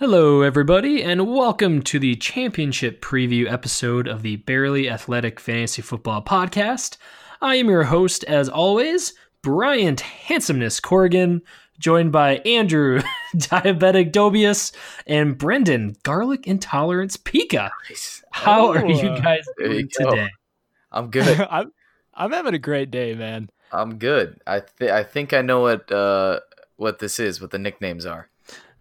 Hello, everybody, and welcome to the championship preview episode of the Barely Athletic Fantasy Football Podcast. I am your host, as always, Bryant Handsomeness Corrigan, joined by Andrew Diabetic Dobius and Brendan Garlic Intolerance Pika. How are you guys doing today? I'm good. I'm having a great day, man. I'm good. I think I know what this is, what the nicknames are.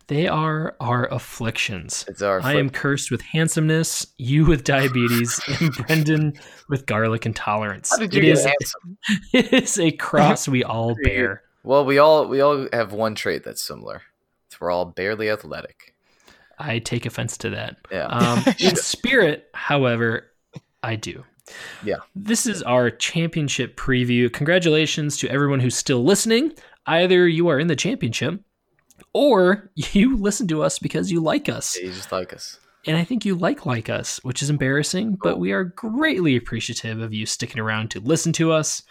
They are our afflictions. It's our affliction. I am cursed with handsomeness, you with diabetes, and Brendan with garlic intolerance. How did you get handsome? It is a cross we all bear. Well, we all have one trait that's similar. It's we're all barely athletic. I take offense to that. Yeah. In spirit, however, I do. Yeah. This is our championship preview. Congratulations to everyone who's still listening. Either you are in the championship, or you listen to us because you like us. Yeah, you just like us. And I think you like us, which is embarrassing, but we are greatly appreciative of you sticking around to listen to us.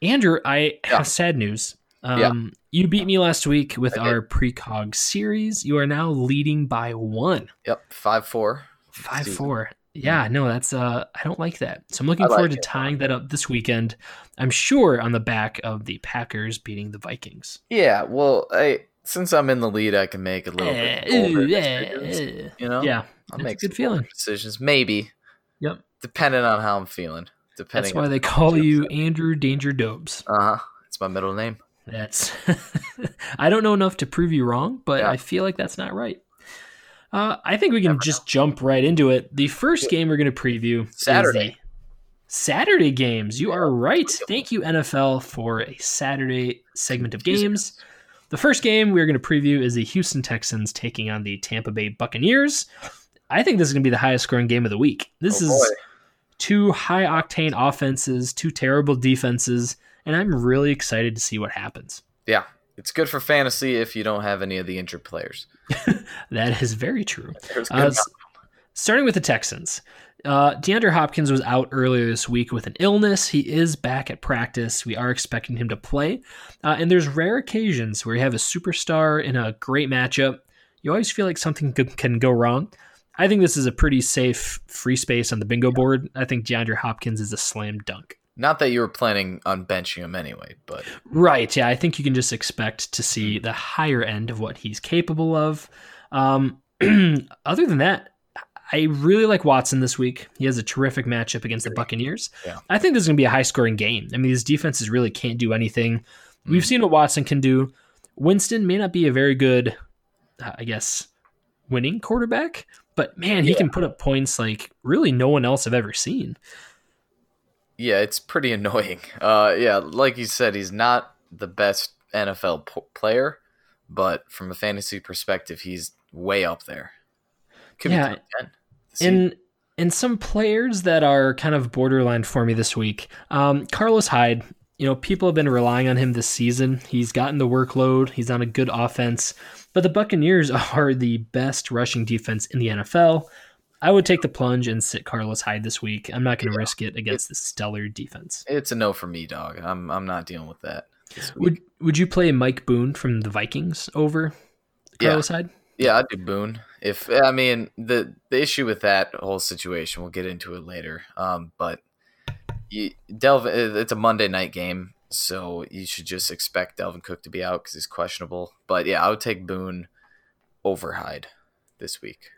Andrew, I have sad news. You beat me last week with our precog series. You are now leading by one. Yep, 5-4. 5-4. Yeah, no, that's I don't like that. So I'm looking forward to tying that up this weekend, I'm sure, on the back of the Packers beating the Vikings. Yeah, well, since I'm in the lead, I can make a little bit older decisions, you know? Yeah, I'll make good feeling decisions, maybe. Yep. Depending on how I'm feeling. That's why they call you Andrew Danger Dobes. Uh-huh. It's my middle name. That's I don't know enough to prove you wrong, but I feel like that's not right. I think we can just jump right into it. The first game we're going to preview Saturday. Is Saturday games. You are right. Thank you, NFL, for a Saturday segment of games. The first game we're going to preview is the Houston Texans taking on the Tampa Bay Buccaneers. I think this is going to be the highest scoring game of the week. This is two high-octane offenses, two terrible defenses, and I'm really excited to see what happens. Yeah, it's good for fantasy if you don't have any of the injured players. That is very true. Starting with the Texans. DeAndre Hopkins was out earlier this week with an illness. He is back at practice. We are expecting him to play. And there's rare occasions where you have a superstar in a great matchup. You always feel like something can go wrong. I think this is a pretty safe free space on the bingo board. I think DeAndre Hopkins is a slam dunk. Not that you were planning on benching him anyway, but... Right, yeah. I think you can just expect to see the higher end of what he's capable of. Other than that, I really like Watson this week. He has a terrific matchup against the Buccaneers. Yeah. I think this is going to be a high-scoring game. I mean, these defenses really can't do anything. We've seen what Watson can do. Winston may not be a very good, I guess, winning quarterback, but man, he can put up points like really no one else I've ever seen. Yeah, it's pretty annoying. Yeah, like you said, he's not the best NFL player, but from a fantasy perspective, he's way up there. Could be top 10. And some players that are kind of borderline for me this week, Carlos Hyde. You know, people have been relying on him this season. He's gotten the workload. He's on a good offense. But the Buccaneers are the best rushing defense in the NFL. I would take the plunge and sit Carlos Hyde this week. I'm not going to risk it against the stellar defense. It's a no for me, dog. I'm not dealing with that. Would you play Mike Boone from the Vikings over Carlos Hyde? Yeah, I'd do Boone. The issue with that whole situation, we'll get into it later. But it's a Monday night game, so you should just expect Dalvin Cook to be out because he's questionable. But yeah, I would take Boone over Hyde this week.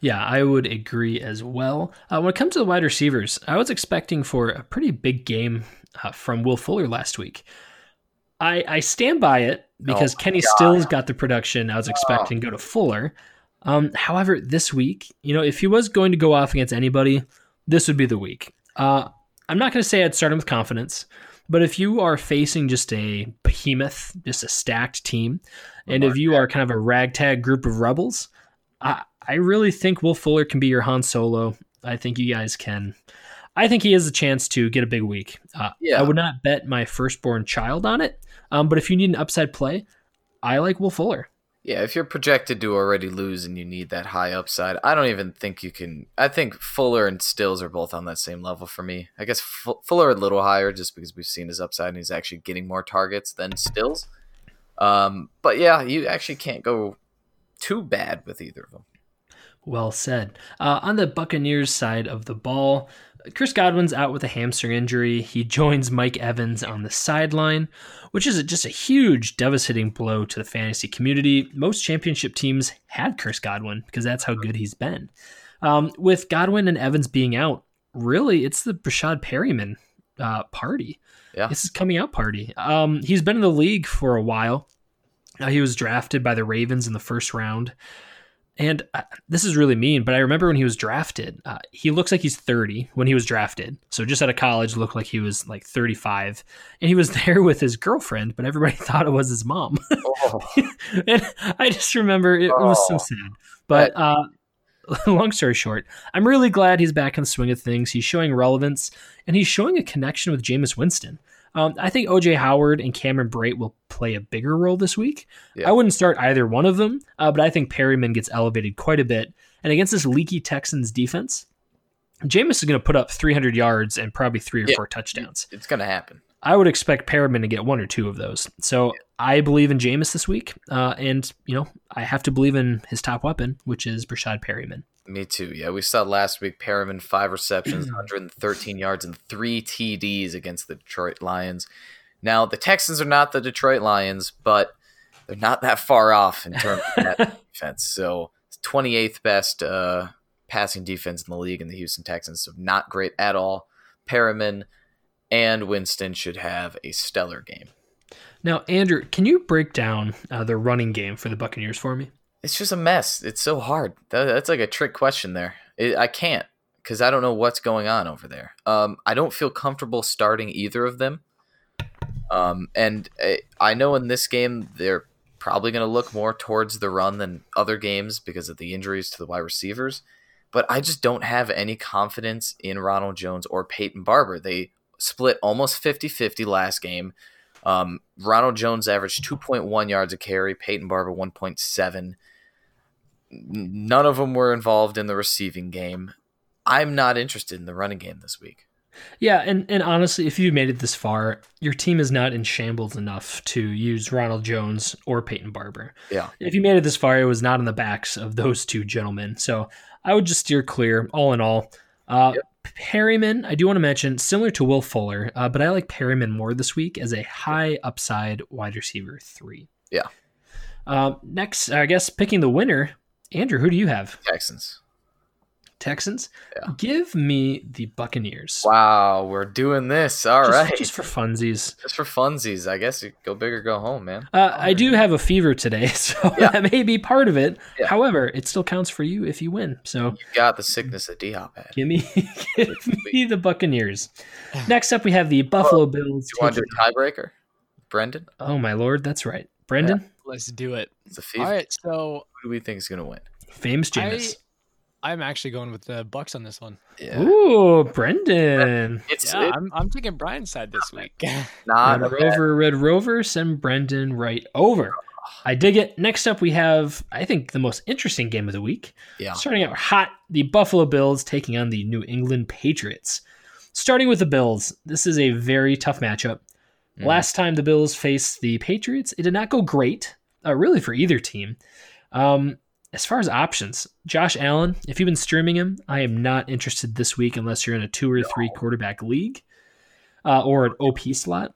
Yeah, I would agree as well. When it comes to the wide receivers, I was expecting for a pretty big game from Will Fuller last week. I stand by it because Kenny Stills got the production I was expecting to go to Fuller. However, this week, you know, if he was going to go off against anybody, this would be the week. I'm not going to say I'd start him with confidence, but if you are facing just a behemoth, just a stacked team, and if you are kind of a ragtag group of rebels, I really think Will Fuller can be your Han Solo. I think you guys can. I think he has a chance to get a big week. I would not bet my firstborn child on it, but if you need an upside play, I like Will Fuller. Yeah, if you're projected to already lose and you need that high upside, I don't even think you can. I think Fuller and Stills are both on that same level for me. I guess Fuller a little higher just because we've seen his upside and he's actually getting more targets than Stills. But yeah, you actually can't go too bad with either of them. Well said. On the Buccaneers side of the ball, Chris Godwin's out with a hamstring injury. He joins Mike Evans on the sideline, which is just a huge, devastating blow to the fantasy community. Most championship teams had Chris Godwin because that's how good he's been. With Godwin and Evans being out, really, it's the Breshad Perriman party. Yeah. It's his coming out party. He's been in the league for a while. He was drafted by the Ravens in the first round. And this is really mean, but I remember when he was drafted, he looks like he's 30 when he was drafted. So just out of college, looked like he was like 35, and he was there with his girlfriend, but everybody thought it was his mom. Oh. And I just remember it was so sad, but long story short, I'm really glad he's back in the swing of things. He's showing relevance and he's showing a connection with Jameis Winston. I think OJ Howard and Cameron Brate will play a bigger role this week. Yeah. I wouldn't start either one of them, but I think Perriman gets elevated quite a bit. And against this leaky Texans defense, Jameis is going to put up 300 yards and probably three or four touchdowns. It's going to happen. I would expect Perriman to get one or two of those. So I believe in Jameis this week. And, you know, I have to believe in his top weapon, which is Breshad Perriman. Me too. Yeah, we saw last week Perriman 5 receptions, 113 yards, and 3 TDs against the Detroit Lions. Now, the Texans are not the Detroit Lions, but they're not that far off in terms of that defense. So, 28th best passing defense in the league in the Houston Texans, so not great at all. Perriman and Winston should have a stellar game. Now, Andrew, can you break down the running game for the Buccaneers for me? It's just a mess. It's so hard. That's like a trick question there. I can't because I don't know what's going on over there. I don't feel comfortable starting either of them. And I know in this game they're probably going to look more towards the run than other games because of the injuries to the wide receivers. But I just don't have any confidence in Ronald Jones or Peyton Barber. They split almost 50-50 last game. Ronald Jones averaged 2.1 yards a carry, Peyton Barber 1.7. None of them were involved in the receiving game. I'm not interested in the running game this week. Yeah, and honestly, if you've made it this far, your team is not in shambles enough to use Ronald Jones or Peyton Barber. Yeah. If you made it this far, it was not on the backs of those two gentlemen. So I would just steer clear all in all. Perriman, I do want to mention, similar to Will Fuller, but I like Perriman more this week as a high upside wide receiver 3. Yeah. Next, I guess picking the winner. Andrew, who do you have? Texans? Yeah. Give me the Buccaneers. Wow, we're doing this. All right. Just for funsies. I guess you go big or go home, man. I do have a fever today, so that may be part of it. Yeah. However, it still counts for you if you win. So you got the sickness that D-Hop had. Give me the Buccaneers. Next up, we have the Buffalo Bills. You want to do a tiebreaker? Brendan? Oh, my Lord. That's right. Brendan? Yeah. Let's do it. It's a fever. All right, so who do we think is going to win? Famous Jameis. I'm actually going with the Bucks on this one. Yeah. Ooh, Brendan. I'm taking Brian's side this week. Red Rover, send Brendan right over. I dig it. Next up, we have, I think, the most interesting game of the week. Yeah. Starting out hot, the Buffalo Bills taking on the New England Patriots. Starting with the Bills, this is a very tough matchup. Mm. Last time the Bills faced the Patriots, it did not go great, really, for either team. As far as options, Josh Allen, if you've been streaming him, I am not interested this week unless you're in a 2 or 3 quarterback league or an OP slot.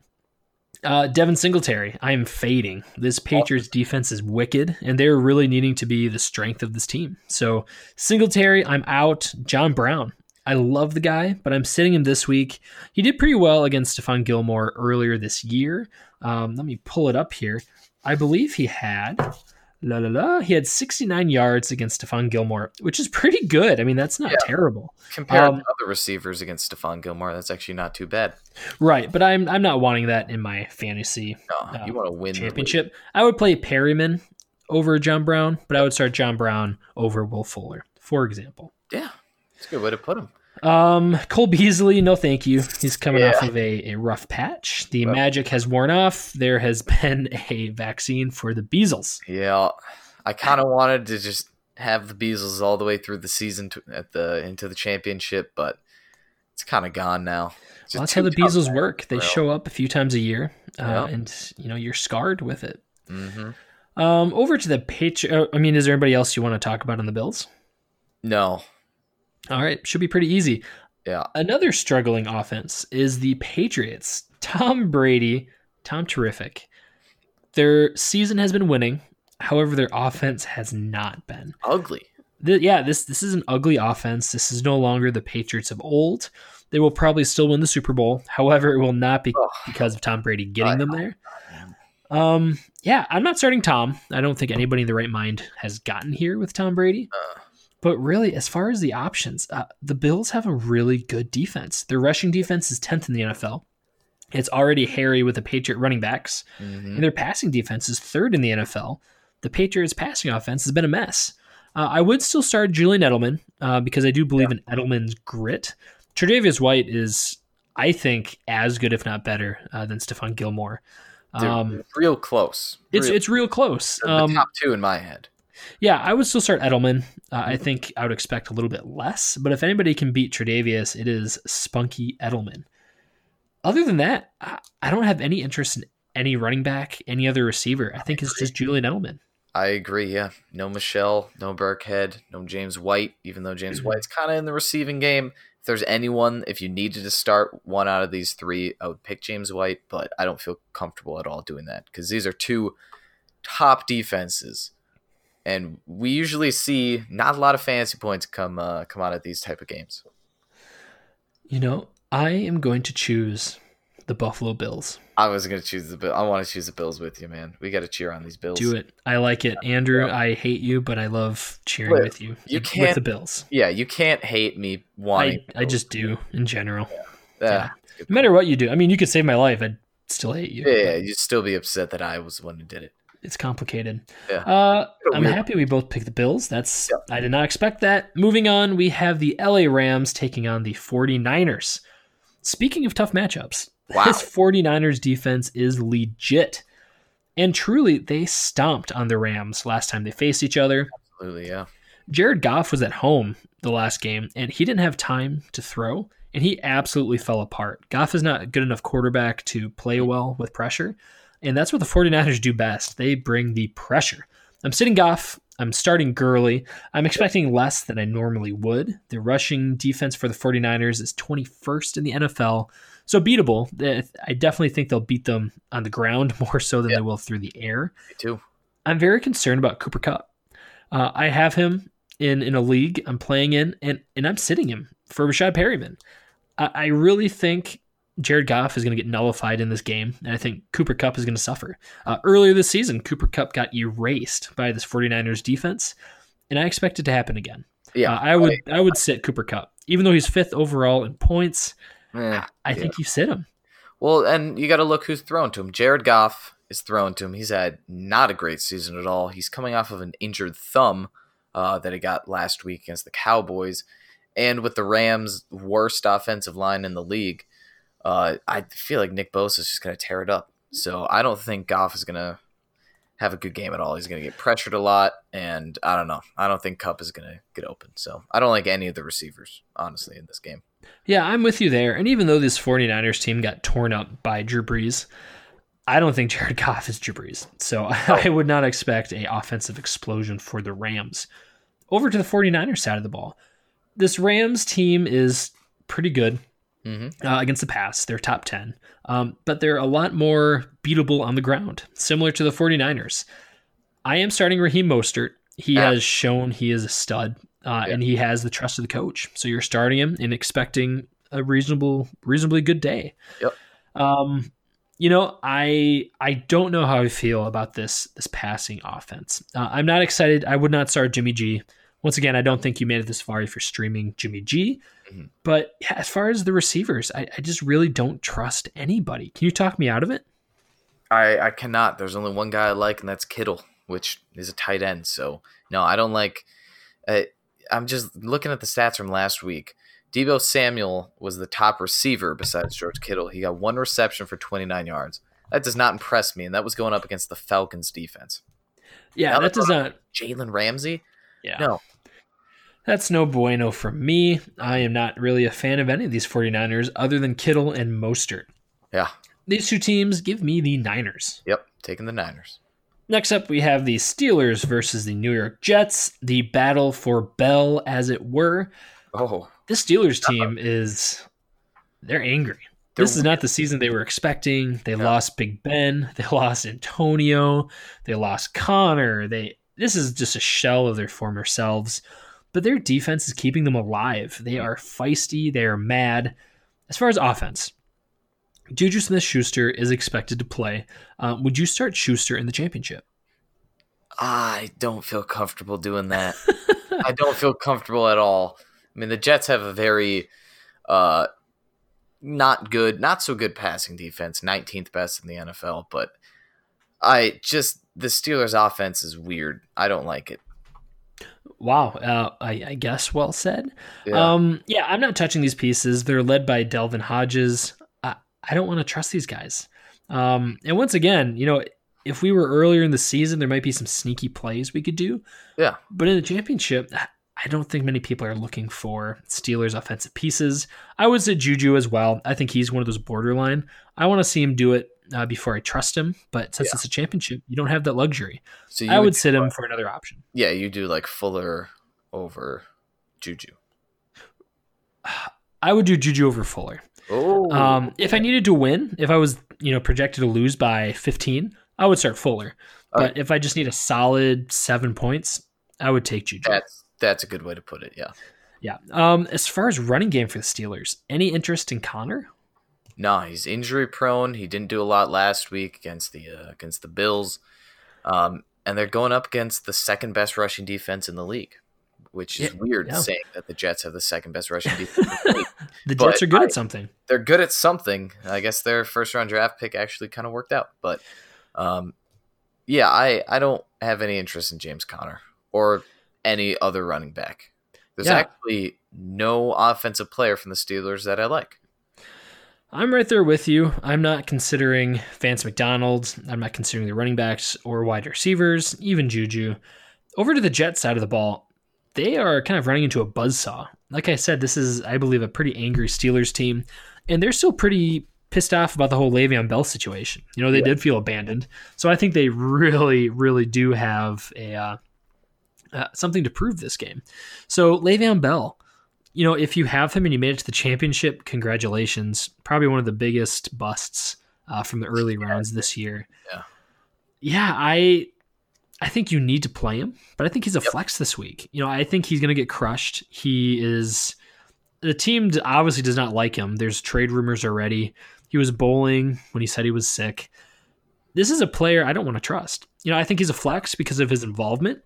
Devin Singletary, I am fading. This Patriots defense is wicked, and they're really needing to be the strength of this team. So Singletary, I'm out. John Brown, I love the guy, but I'm sitting him this week. He did pretty well against Stephon Gilmore earlier this year. Let me pull it up here. I believe he had... He had 69 yards against Stephon Gilmore, which is pretty good. I mean, that's not terrible. Compared to other receivers against Stephon Gilmore, that's actually not too bad. Right, but I'm not wanting that in my fantasy you want to win championship. I would play Perriman over John Brown, but I would start John Brown over Will Fuller, for example. Yeah, that's a good way to put him. Cole Beasley, no thank you. He's coming off of a rough patch. The magic has worn off. There has been a vaccine for the Beasles. Yeah, I kind of wanted to just have the Beasles all the way through the season into the championship, but it's kind of gone now. Well, that's how the Beasles work. They show up a few times a year, and you know you're scarred with it. Mm-hmm. Over to the Patriots. I mean, is there anybody else you want to talk about on the Bills? No. All right. Should be pretty easy. Yeah. Another struggling offense is the Patriots. Tom Brady, Tom Terrific. Their season has been winning. However, their offense has not been. Ugly. This is an ugly offense. This is no longer the Patriots of old. They will probably still win the Super Bowl. However, it will not be because of Tom Brady getting them there. I'm not starting Tom. I don't think anybody in the right mind has gotten here with Tom Brady. But really, as far as the options, the Bills have a really good defense. Their rushing defense is 10th in the NFL. It's already hairy with the Patriot running backs. Mm-hmm. And their passing defense is 3rd in the NFL. The Patriots' passing offense has been a mess. I would still start Julian Edelman because I do believe in Edelman's grit. Tre'Davious White is, I think, as good, if not better, than Stephon Gilmore. Real close. It's real close. The top two in my head. Yeah, I would still start Edelman. I think I would expect a little bit less, but if anybody can beat Tre'Davious, it is Spunky Edelman. Other than that, I don't have any interest in any running back, any other receiver. I think it's just Julian Edelman. I agree, yeah. No Michelle, no Burkhead, no James White, even though James White's kind of in the receiving game. If there's anyone, if you needed to start one out of these three, I would pick James White, but I don't feel comfortable at all doing that because these are two top defenses. And we usually see not a lot of fantasy points come out of these type of games. You know, I am going to choose the Buffalo Bills. I was going to choose the Bills. I want to choose the Bills with you, man. We got to cheer on these Bills. Do it. I like it. Andrew, yeah. I hate you, but I love cheering with you. You can't, with the Bills. Yeah, you can't hate me wanting. I just do in general. Yeah. No matter what you do. I mean, you could save my life. I'd still hate you. Yeah, you'd still be upset that I was the one who did it. It's complicated. Yeah. I'm happy we both picked the Bills. I did not expect that. Moving on, we have the LA Rams taking on the 49ers. Speaking of tough matchups, this 49ers defense is legit. And truly, they stomped on the Rams last time they faced each other. Absolutely, yeah. Jared Goff was at home the last game, and he didn't have time to throw, and he absolutely fell apart. Goff is not a good enough quarterback to play well with pressure. And that's what the 49ers do best. They bring the pressure. I'm sitting Goff. I'm starting Gurley. I'm expecting less than I normally would. The rushing defense for the 49ers is 21st in the NFL. So beatable. I definitely think they'll beat them on the ground more so than they will through the air. Me too. I'm very concerned about Cooper Kupp. I have him in a league I'm playing in, and I'm sitting him for Breshad Perriman. I really think Jared Goff is going to get nullified in this game, and I think Cooper Kupp is going to suffer. Earlier this season, Cooper Kupp got erased by this 49ers defense, and I expect it to happen again. Yeah, I would sit Cooper Kupp. Even though he's 5th overall in points, I think you sit him. Well, and you got to look who's thrown to him. Jared Goff is thrown to him. He's had not a great season at all. He's coming off of an injured thumb that he got last week against the Cowboys, and with the Rams' worst offensive line in the league, I feel like Nick Bosa is just going to tear it up. So I don't think Goff is going to have a good game at all. He's going to get pressured a lot, and I don't know. I don't think Kupp is going to get open. So I don't like any of the receivers, honestly, in this game. Yeah, I'm with you there. And even though this 49ers team got torn up by Drew Brees, I don't think Jared Goff is Drew Brees. So I would not expect an offensive explosion for the Rams. Over to the 49ers side of the ball. This Rams team is pretty good. Mm-hmm. Against the pass, they're top 10, but they're a lot more beatable on the ground, similar to the 49ers. I am starting Raheem Mostert. He has shown he is a stud, and he has the trust of the coach. So you're starting him and expecting a reasonably good day. Yep. You know, I don't know how I feel about this passing offense. I'm not excited. I would not start Jimmy G. Once again, I don't think you made it this far if you're streaming Jimmy G. Mm-hmm. But yeah, as far as the receivers, I just really don't trust anybody. Can you talk me out of it? I cannot. There's only one guy I like, and that's Kittle, which is a tight end. So, no, I don't like – I'm just looking at the stats from last week. Deebo Samuel was the top receiver besides George Kittle. He got one reception for 29 yards. That does not impress me, and that was going up against the Falcons defense. Yeah, now that does not – Jalen Ramsey? Yeah. No. That's no bueno from me. I am not really a fan of any of these 49ers other than Kittle and Mostert. Yeah. These two teams give me the Niners. Yep, taking the Niners. Next up, we have the Steelers versus the New York Jets, the battle for Bell, as it were. Oh, this Steelers team they're angry. This is not the season they were expecting. They lost Big Ben. They lost Antonio. They lost Connor. This is just a shell of their former selves. But their defense is keeping them alive. They are feisty. They are mad. As far as offense, Juju Smith-Schuster is expected to play. Would you start Schuster in the championship? I don't feel comfortable doing that. I don't feel comfortable at all. I mean, the Jets have a very... not so good passing defense, 19th best in the NFL, but the Steelers offense is weird. I don't like it. Wow. I guess well said. Yeah. I'm not touching these pieces. They're led by Delvin Hodges. I don't want to trust these guys. And once again, if we were earlier in the season, there might be some sneaky plays we could do. Yeah. But in the championship, I don't think many people are looking for Steelers offensive pieces. I would say Juju as well. I think he's one of those borderline. I want to see him do it before I trust him, but since it's a championship, you don't have that luxury. So I would sit him for another option. Yeah, you do like Fuller over Juju. I would do Juju over Fuller. Oh. If I needed to win, if I was projected to lose by 15, I would start Fuller. But if I just need a solid 7 points, I would take Juju. That's a good way to put it, yeah. Yeah. As far as running game for the Steelers, any interest in Connor? No, he's injury prone. He didn't do a lot last week against the Bills. And they're going up against the second best rushing defense in the league, which is weird saying that the Jets have the second best rushing defense in the league. Jets are good at something. They're good at something. I guess their first round draft pick actually kind of worked out. But I don't have any interest in James Connor or any other running back. There's actually no offensive player from the Steelers that I like. I'm right there with you. I'm not considering Vance McDonald. I'm not considering the running backs or wide receivers, even Juju. Over to the Jets side of the ball, they are kind of running into a buzzsaw. Like I said, this is, I believe, a pretty angry Steelers team, and they're still pretty pissed off about the whole Le'Veon Bell situation. They did feel abandoned. So I think they really, really do have a... something to prove this game. So Le'Veon Bell, if you have him and you made it to the championship, congratulations. Probably one of the biggest busts from the early rounds this year. Yeah, I think you need to play him, but I think he's a flex this week. I think he's going to get crushed. The team obviously does not like him. There's trade rumors already. He was bowling when he said he was sick. This is a player I don't want to trust. I think he's a flex because of his involvement.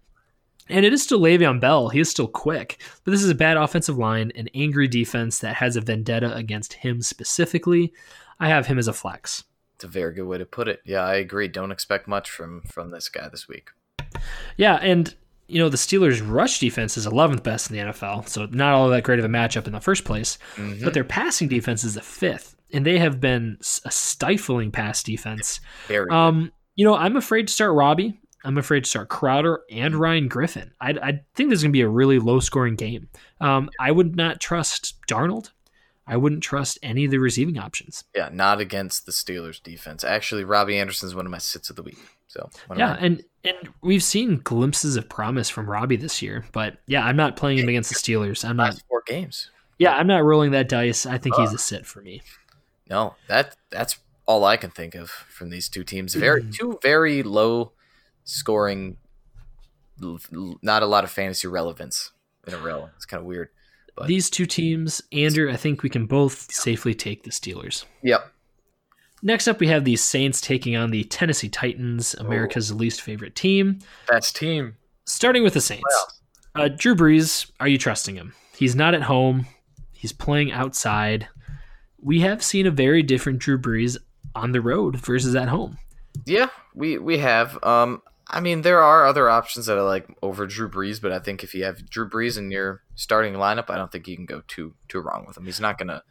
And it is still Le'Veon Bell. He is still quick. But this is a bad offensive line, an angry defense that has a vendetta against him specifically. I have him as a flex. It's a very good way to put it. Yeah, I agree. Don't expect much from this guy this week. Yeah, and the Steelers' rush defense is 11th best in the NFL, so not all that great of a matchup in the first place. Mm-hmm. But their passing defense is the fifth, and they have been a stifling pass defense. Very good. I'm afraid to start Robbie. I'm afraid to start Crowder and Ryan Griffin. I think this is going to be a really low-scoring game. I would not trust Darnold. I wouldn't trust any of the receiving options. Yeah, not against the Steelers' defense. Actually, Robbie Anderson is one of my sits of the week. So and we've seen glimpses of promise from Robbie this year. But, I'm not playing him against the Steelers. I'm not last four games. Yeah, I'm not rolling that dice. I think he's a sit for me. No, that's all I can think of from these two teams. Two very low scoring, not a lot of fantasy relevance in a row. It's kind of weird. But these two teams, Andrew, I think we can both safely take the Steelers. Yep. Next up, we have the Saints taking on the Tennessee Titans, America's least favorite team. Best team. Starting with the Saints. Wow. Drew Brees, are you trusting him? He's not at home. He's playing outside. We have seen a very different Drew Brees on the road versus at home. Yeah, we have. I mean, there are other options that I like over Drew Brees, but I think if you have Drew Brees in your starting lineup, I don't think you can go too wrong with him. He's not going to...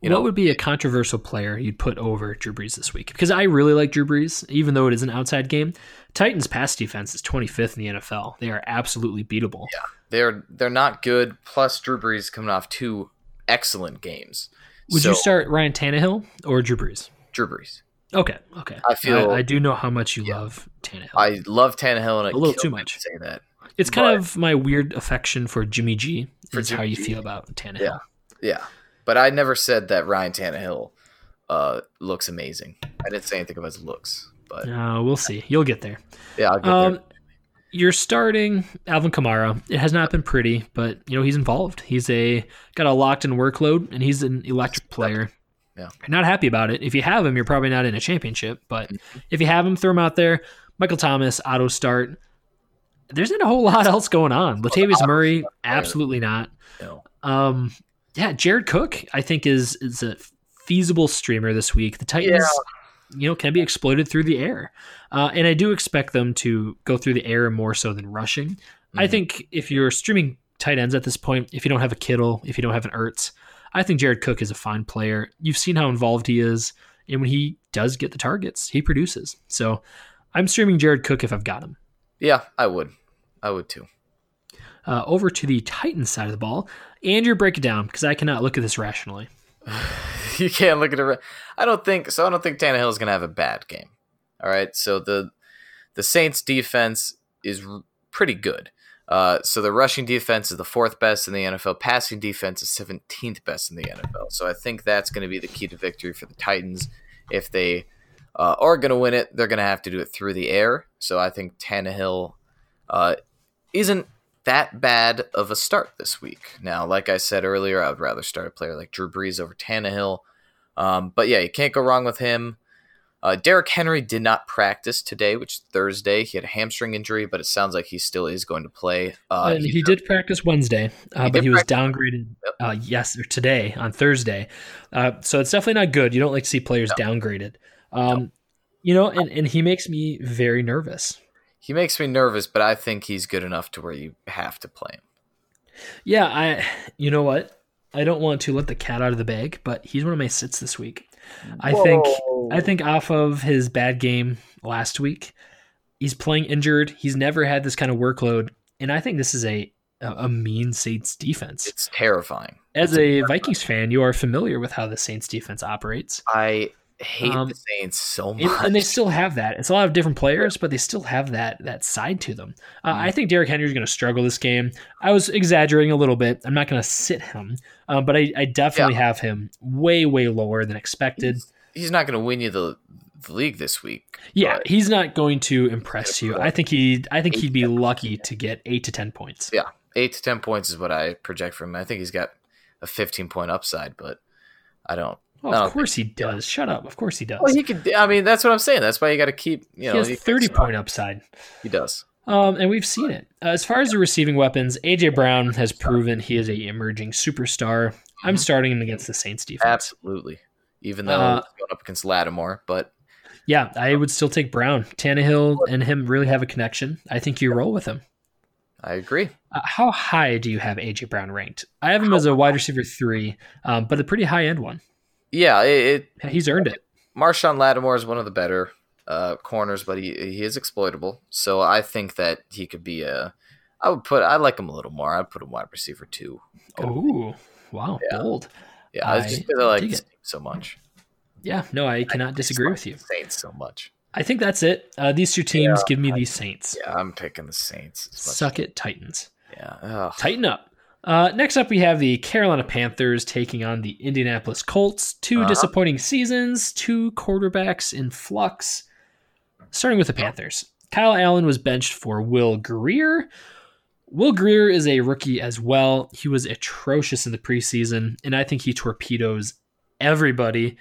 What would be a controversial player you'd put over Drew Brees this week? Because I really like Drew Brees, even though it is an outside game. Titans' pass defense is 25th in the NFL. They are absolutely beatable. Yeah, they're not good, plus Drew Brees coming off two excellent games. Would you start Ryan Tannehill or Drew Brees? Drew Brees. Okay. I do know how much you love Tannehill. I love Tannehill, and a little too much. Say that it's kind of my weird affection for Jimmy G. Is how you feel about Tannehill. Yeah. But I never said that Ryan Tannehill looks amazing. I didn't say anything about his looks. But we'll see. You'll get there. Yeah, I'll get there. You're starting Alvin Kamara. It has not been pretty, but he's involved. He's got a locked-in workload, and he's an electric player. Yeah. You're not happy about it. If you have him, you're probably not in a championship. But if you have him, throw him out there. Michael Thomas, auto start. There's not a whole lot else going on. Latavius Murray, absolutely not. No. Jared Cook, I think, is a feasible streamer this week. The Titans, can be exploited through the air. And I do expect them to go through the air more so than rushing. Mm-hmm. I think if you're streaming tight ends at this point, if you don't have a Kittle, if you don't have an Ertz, I think Jared Cook is a fine player. You've seen how involved he is. And when he does get the targets, he produces. So I'm streaming Jared Cook if I've got him. Yeah, I would too. Over to the Titans side of the ball. Andrew, break it down, because I cannot look at this rationally. You can't look at it. I don't think Tannehill is going to have a bad game. All right. So the Saints defense is pretty good. So the rushing defense is the fourth best in the NFL. Passing defense is 17th best in the NFL. So I think that's going to be the key to victory for the Titans. If they are going to win it, they're going to have to do it through the air. So I think Tannehill isn't that bad of a start this week. Now, like I said earlier, I would rather start a player like Drew Brees over Tannehill. But yeah, you can't go wrong with him. Derrick Henry did not practice today, which is Thursday. He had a hamstring injury, but it sounds like he still is going to play. He did practice Wednesday, but he was downgraded today on Thursday. So it's definitely not good. You don't like to see players downgraded. And he makes me very nervous. He makes me nervous, but I think he's good enough to where you have to play him. Yeah, you know what? I don't want to let the cat out of the bag, but he's one of my sits this week. I think off of his bad game last week, he's playing injured. He's never had this kind of workload, and I think this is a mean Saints defense. It's terrifying. As a Vikings fan, you are familiar with how the Saints defense operates. I hate the Saints so much. And they still have that. It's a lot of different players, but they still have that side to them. I think Derrick Henry is going to struggle this game. I was exaggerating a little bit. I'm not going to sit him, but I definitely have him way, way lower than expected. He's not going to win you the league this week. Yeah, he's not going to impress you. I think he'd be lucky to get 8 to 10 points. Yeah, 8 to 10 points is what I project from him. I think he's got a 15-point upside, but I don't. Well, of course he does. Shut up. Of course he does. Well, he could. I mean, that's what I'm saying. That's why you got to keep. He has 30-point upside. He does. And we've seen it. As far as the receiving weapons, AJ Brown has proven he is a emerging superstar. I'm starting him against the Saints defense. Absolutely. Even though he's going up against Lattimore, but yeah, I would still take Brown. Tannehill and him really have a connection. I think you roll with him. I agree. How high do you have AJ Brown ranked? I have him as a wide receiver 3, but a pretty high end one. Yeah, he's earned it. Marshawn Lattimore is one of the better corners, but he is exploitable. So I think that he could be I like him a little more. I'd put him wide receiver 2. Oh, wow, bold. Yeah, I just like him so much. Yeah, no, I cannot disagree with you. Saints so much. I think that's it. These two teams give me the Saints. Yeah, I'm picking the Saints. Suck it, Titans. Yeah, tighten up. Next up, we have the Carolina Panthers taking on the Indianapolis Colts. Two disappointing seasons, two quarterbacks in flux. Starting with the Panthers. Kyle Allen was benched for Will Grier. Will Grier is a rookie as well. He was atrocious in the preseason, and I think he torpedoes everybody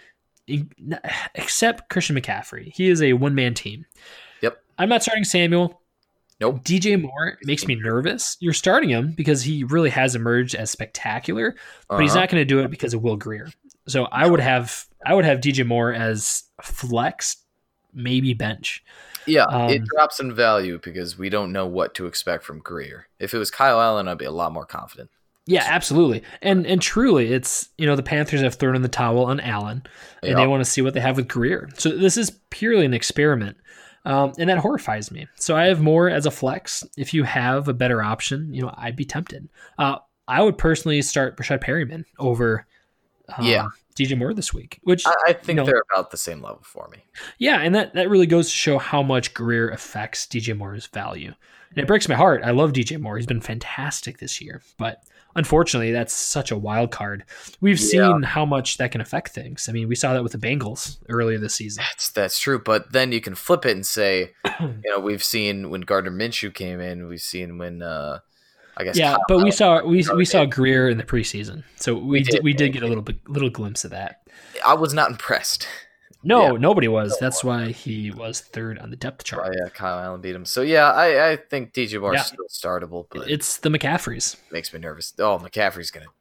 except Christian McCaffrey. He is a one-man team. Yep. I'm not starting Samuel. Nope. D.J. Moore makes me nervous. You're starting him because he really has emerged as spectacular, but he's not going to do it because of Will Grier. So I would have D.J. Moore as flex, maybe bench. Yeah, it drops in value because we don't know what to expect from Grier. If it was Kyle Allen, I'd be a lot more confident. Yeah, absolutely. And truly, it's the Panthers have thrown in the towel on Allen, and they want to see what they have with Grier. So this is purely an experiment. And that horrifies me. So I have Moore as a flex. If you have a better option, I'd be tempted. I would personally start Breshad Perriman over D.J. Moore this week, which I think they're about the same level for me. Yeah, and that really goes to show how much Grier affects D.J. Moore's value. And it breaks my heart. I love D.J. Moore. He's been fantastic this year, but unfortunately, that's such a wild card. We've seen how much that can affect things. I mean, we saw that with the Bengals earlier this season. That's true, but then you can flip it and say, we've seen when Gardner Minshew came in, we've seen when Kyle but Allen, we saw Grier in the preseason, so we did get a little glimpse of that. I was not impressed. No, nobody was. That's why he was third on the depth chart. Oh, yeah, Kyle Allen beat him. So, I think DJ Moore is still startable. But it's the McCaffreys. Makes me nervous. Oh, McCaffrey's going to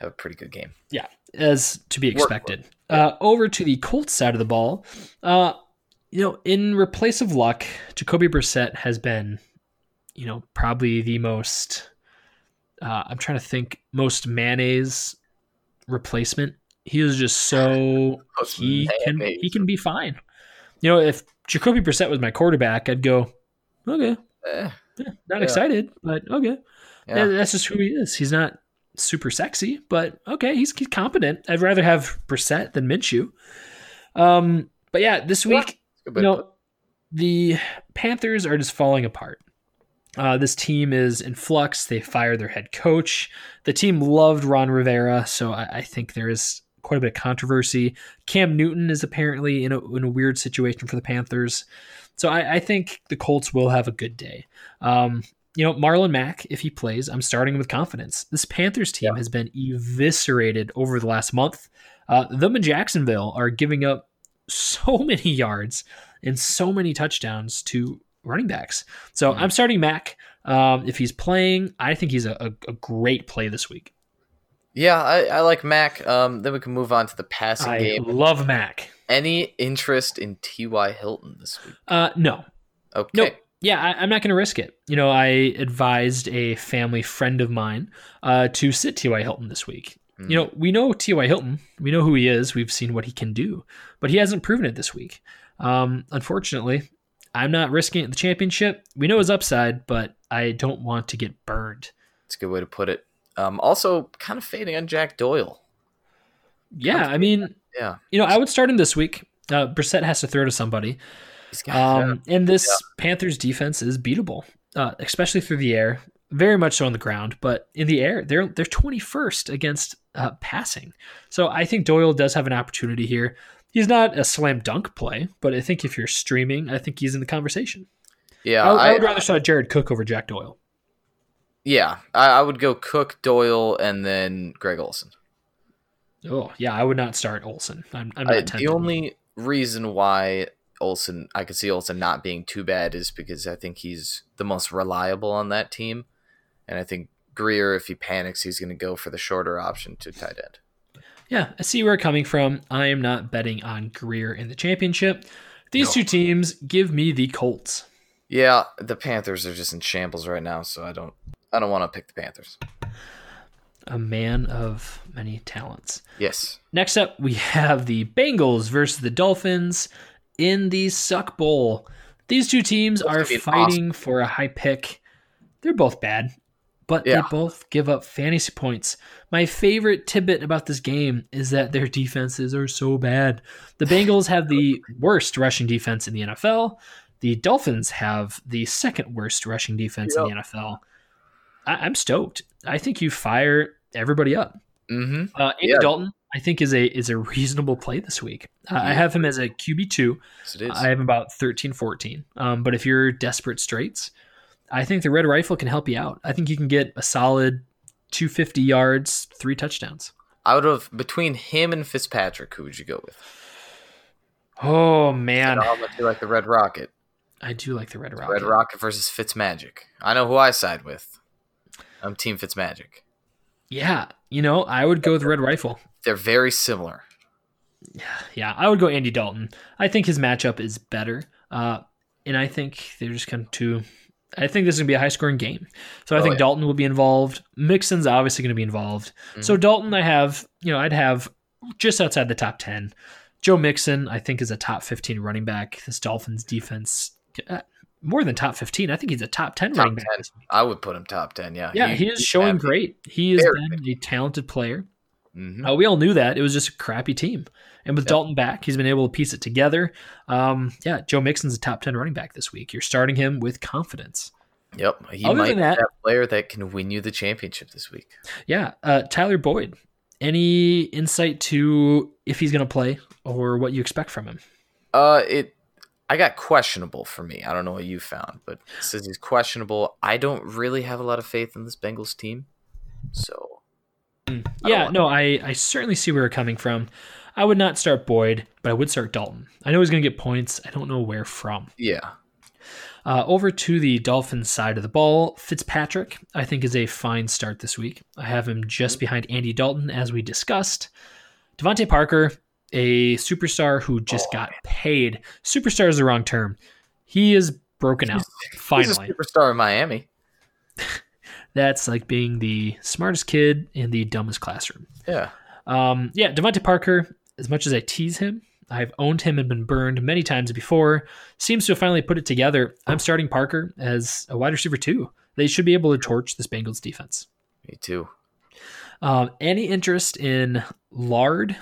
have a pretty good game. Yeah, as to be expected. Over to the Colts side of the ball, in replace of Luck, Jacoby Brissett has been, probably the most, I'm trying to think, most mayonnaise replacement. He was just so he can be fine. If Jacoby Brissett was my quarterback, I'd go, okay, not excited, but okay. Yeah. That's just who he is. He's not super sexy, but okay, he's competent. I'd rather have Brissett than Minshew. But yeah, this week, the Panthers are just falling apart. This team is in flux. They fired their head coach. The team loved Ron Rivera, so I think there is quite a bit of controversy. Cam Newton is apparently in a weird situation for the Panthers. So I think the Colts will have a good day. Marlon Mack, if he plays, I'm starting with confidence. This Panthers team has been eviscerated over the last month. Them in Jacksonville are giving up so many yards and so many touchdowns to running backs. So I'm starting Mack. If he's playing, I think he's a great play this week. Yeah, I like Mac. Then we can move on to the passing game. I love Mac. Any interest in T.Y. Hilton this week? No. Okay. No. Yeah, I'm not going to risk it. I advised a family friend of mine to sit T.Y. Hilton this week. Mm. We know T.Y. Hilton. We know who he is. We've seen what he can do. But he hasn't proven it this week. Unfortunately, I'm not risking it in the championship. We know his upside, but I don't want to get burned. That's a good way to put it. Also kind of fading on Jack Doyle. Yeah, I mean, I would start him this week. Brissett has to throw to somebody. And this Panthers defense is beatable, especially through the air, very much so on the ground. But in the air, they're 21st against passing. So I think Doyle does have an opportunity here. He's not a slam dunk play, but I think if you're streaming, I think he's in the conversation. Yeah, I would rather start Jared Cook over Jack Doyle. Yeah, I would go Cook, Doyle, and then Greg Olsen. Oh, yeah, I would not start Olsen. I'm not tempted. The only reason why I could see Olsen not being too bad is because I think he's the most reliable on that team. And I think Grier, if he panics, he's going to go for the shorter option to tight end. Yeah, I see where you're coming from. I am not betting on Grier in the championship. These two teams give me the Colts. Yeah, the Panthers are just in shambles right now, so I don't want to pick the Panthers. A man of many talents. Yes. Next up, we have the Bengals versus the Dolphins in the Suck Bowl. These two teams are fighting for a high pick. They're both bad, but they both give up fantasy points. My favorite tidbit about this game is that their defenses are so bad. The Bengals have the worst rushing defense in the NFL. The Dolphins have the second worst rushing defense in the NFL. I'm stoked. I think you fire everybody up. Mm-hmm. Andy Dalton, I think, is a reasonable play this week. I have him as a QB2. Yes, it is. I have him about 13, 14. But if you're desperate straits, I think the Red Rifle can help you out. I think you can get a solid 250 yards, 3 touchdowns. Out of between him and Fitzpatrick, who would you go with? Oh, man. I'll let you like the Red Rocket. I do like the Red Rocket. Red Rocket versus Fitzmagic. I know who I side with. I'm Team Fitzmagic. Yeah, I would go with Red Rifle. They're very similar. Yeah, I would go Andy Dalton. I think his matchup is better, and I think they're just going to. I think this is going to be a high-scoring game. So I think Dalton will be involved. Mixon's obviously going to be involved. Mm-hmm. So Dalton, I'd have just outside the top 10. Joe Mixon, I think, is a top 15 running back. This Dolphins defense. More than top 15. I think he's a top 10 running back. I would put him top 10, yeah. Yeah, he is showing great. He has been a talented player. Mm-hmm. We all knew that. It was just a crappy team. And with Dalton back, he's been able to piece it together. Joe Mixon's a top 10 running back this week. You're starting him with confidence. Yep. He might be that player that can win you the championship this week. Yeah. Tyler Boyd, any insight to if he's going to play or what you expect from him? I got questionable for me. I don't know what you found, but it says he's questionable. I don't really have a lot of faith in this Bengals team. So, I certainly see where you're coming from. I would not start Boyd, but I would start Dalton. I know he's going to get points. I don't know where from. Yeah. Over to the Dolphins side of the ball, Fitzpatrick, I think, is a fine start this week. I have him just behind Andy Dalton, as we discussed. DeVante Parker, a superstar who just got paid. Superstar is the wrong term. He is broken out, finally. He's a superstar in Miami. That's like being the smartest kid in the dumbest classroom. Yeah. DeVante Parker, as much as I tease him, I've owned him and been burned many times before. Seems to have finally put it together. I'm starting Parker as a wide receiver too. They should be able to torch this Bengals defense. Me too. Any interest in Lard,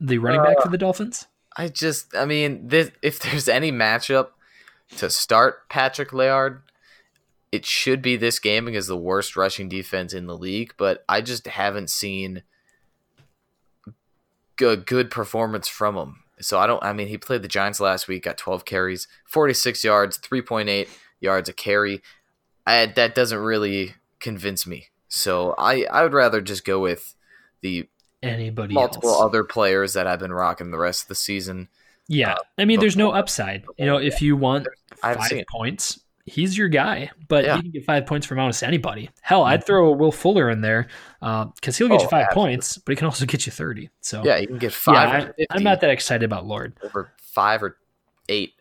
the running back for the Dolphins? If there's any matchup to start Patrick Laird, it should be this game because the worst rushing defense in the league. But I just haven't seen a good performance from him. So he played the Giants last week, got 12 carries, 46 yards, 3.8 yards a carry. That doesn't really convince me. So I would rather just go with the other players that I've been rocking the rest of the season. Yeah. There's no upside. If you want 5 points, he's your guy, but he can get 5 points from almost anybody. Hell, I'd throw a Will Fuller in there because he'll get you 5 points, but he can also get you 30. So yeah, you can get 5. Yeah, I'm not that excited about Lord. Over 5 or 8.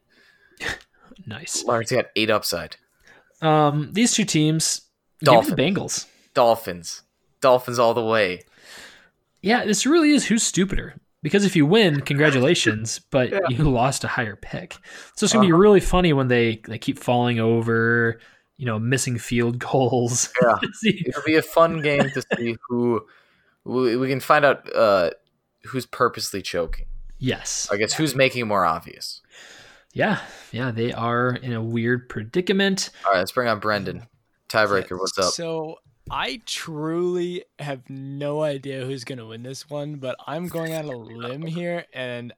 Nice. Lord's got 8 upside. These two teams, Dolphins. Give me the Bengals. Dolphins all the way. Yeah, this really is who's stupider. Because if you win, congratulations, but you lost a higher pick. So it's going to be really funny when they keep falling over, missing field goals. Yeah. It'll be a fun game to see who – we can find out who's purposely choking. Yes. I guess who's making it more obvious. Yeah. Yeah, they are in a weird predicament. All right, let's bring on Brendan. Tiebreaker, what's up? So – I truly have no idea who's going to win this one, but I'm going on a limb here, and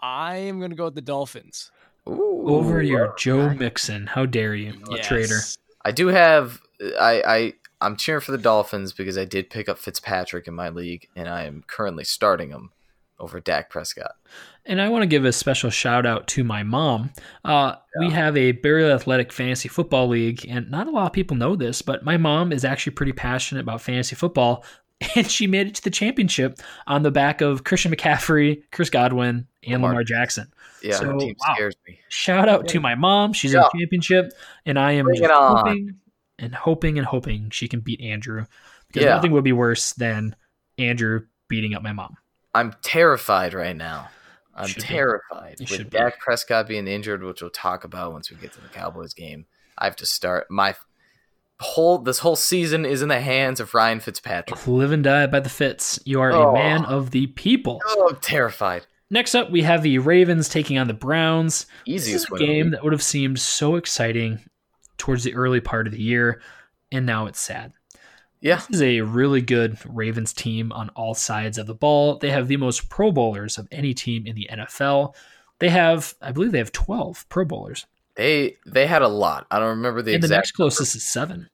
I am going to go with the Dolphins. Ooh. Over your Joe Mixon. How dare you, traitor. I do have – I'm cheering for the Dolphins because I did pick up Fitzpatrick in my league, and I am currently starting him over Dak Prescott. And I want to give a special shout-out to my mom. We have a Barely Athletic Fantasy Football League, and not a lot of people know this, but my mom is actually pretty passionate about fantasy football, and she made it to the championship on the back of Christian McCaffrey, Chris Godwin, and Lamar Jackson. Yeah, so, that team scares me. Shout-out to my mom. She's in the championship, and I am just hoping she can beat Andrew, because nothing would be worse than Andrew beating up my mom. I'm terrified right now. With Dak Prescott being injured, which we'll talk about once we get to the Cowboys game. I have to start my whole season is in the hands of Ryan Fitzpatrick. Live and die by the Fitz. You are a man of the people. Oh, I'm terrified. Next up, we have the Ravens taking on the Browns. Easiest game that would have seemed so exciting towards the early part of the year, and now it's sad. Yeah. This is a really good Ravens team on all sides of the ball. They have the most Pro Bowlers of any team in the NFL. I believe they have 12 Pro Bowlers. They had a lot. I don't remember the exact. The next closest is 7.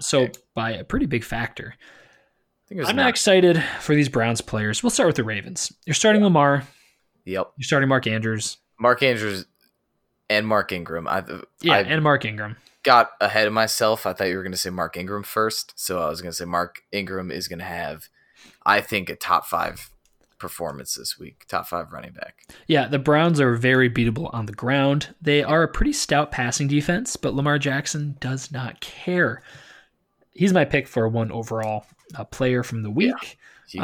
So by a pretty big factor. I'm not excited for these Browns players. We'll start with the Ravens. You're starting Lamar. Yep. You're starting Mark Andrews. And Mark Ingram. Mark Ingram. Got ahead of myself. I thought you were going to say Mark Ingram first, so I was going to say Mark Ingram is going to have, I think, a top 5 performance this week, top 5 running back. Yeah, the Browns are very beatable on the ground. They are a pretty stout passing defense, but Lamar Jackson does not care. He's my pick for 1 overall player from the week. He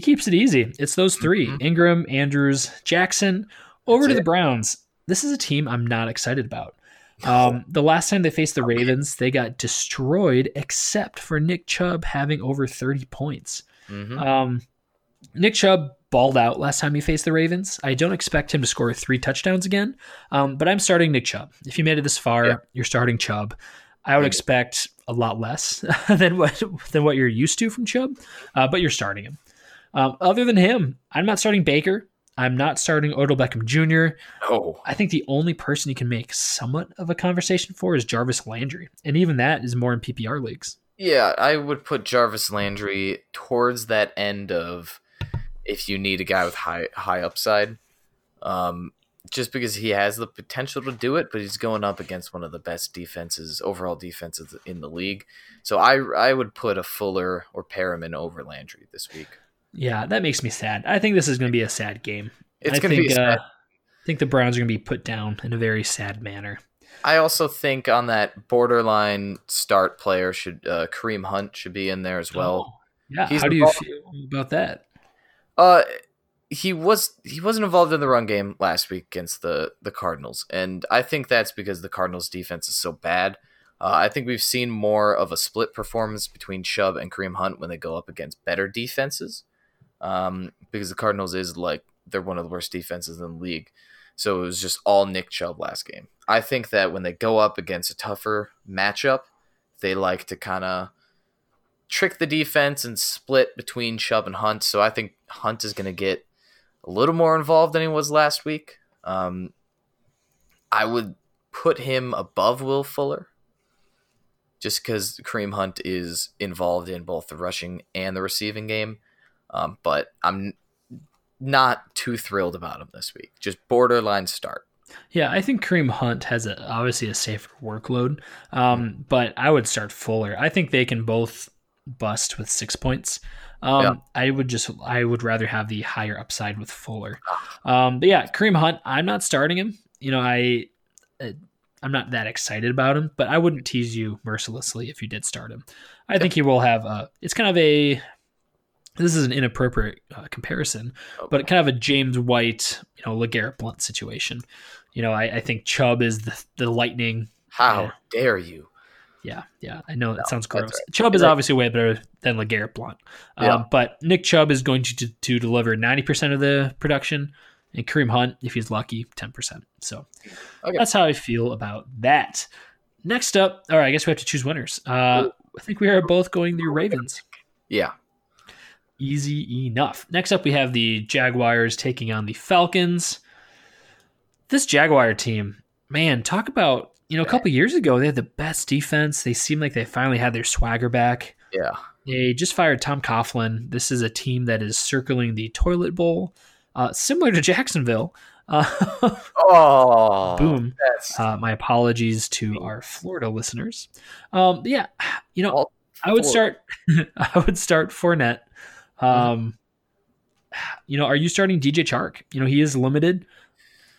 keeps it easy. It's those 3, Ingram, Andrews, Jackson. Over to the Browns. This is a team I'm not excited about. The last time they faced the Ravens, they got destroyed, except for Nick Chubb having over 30 points. Mm-hmm. Nick Chubb balled out last time he faced the Ravens. I don't expect him to score 3 touchdowns again, but I'm starting Nick Chubb. If you made it this far, you're starting Chubb. I would expect a lot less than what you're used to from Chubb, but you're starting him. Other than him, I'm not starting Baker. I'm not starting Odell Beckham Jr. Oh. I think the only person you can make somewhat of a conversation for is Jarvis Landry, and even that is more in PPR leagues. Yeah, I would put Jarvis Landry towards that end of if you need a guy with high upside, just because he has the potential to do it, but he's going up against one of the best defenses, overall defenses in the league. So I would put a Fuller or Perriman over Landry this week. Yeah, that makes me sad. I think this is going to be a sad game. It's going to be sad. I think the Browns are going to be put down in a very sad manner. I also think on that borderline start player, Kareem Hunt should be in there as well. Oh, yeah, how do you feel about that? He wasn't involved in the run game last week against the Cardinals, and I think that's because the Cardinals' defense is so bad. I think we've seen more of a split performance between Chubb and Kareem Hunt when they go up against better defenses. Because the Cardinals they're one of the worst defenses in the league. So it was just all Nick Chubb last game. I think that when they go up against a tougher matchup, they like to kind of trick the defense and split between Chubb and Hunt. So I think Hunt is going to get a little more involved than he was last week. I would put him above Will Fuller just because Kareem Hunt is involved in both the rushing and the receiving game. But I'm not too thrilled about him this week. Just borderline start. Yeah, I think Kareem Hunt has obviously a safer workload, but I would start Fuller. I think they can both bust with 6 points. I would rather have the higher upside with Fuller. But yeah, Kareem Hunt, I'm not starting him. You know, I'm not that excited about him, but I wouldn't tease you mercilessly if you did start him. I think he will have this is an inappropriate comparison, but kind of a James White, LeGarrette Blount situation. I think Chubb is the lightning. How dare you? Yeah. I know that sounds gross. Right. Chubb is obviously way better than LeGarrette Blount, but Nick Chubb is going to deliver 90% of the production, and Kareem Hunt, if he's lucky, 10%. So that's how I feel about that. Next up, all right, I guess we have to choose winners. I think we are both going the Ravens. Yeah. Easy enough. Next up, we have the Jaguars taking on the Falcons. This Jaguar team, man, talk about, a couple years ago, they had the best defense. They seemed like they finally had their swagger back. Yeah. They just fired Tom Coughlin. This is a team that is circling the toilet bowl, similar to Jacksonville. Boom. My apologies to our Florida listeners. I would start Fournette. Are you starting DJ Chark? He is limited.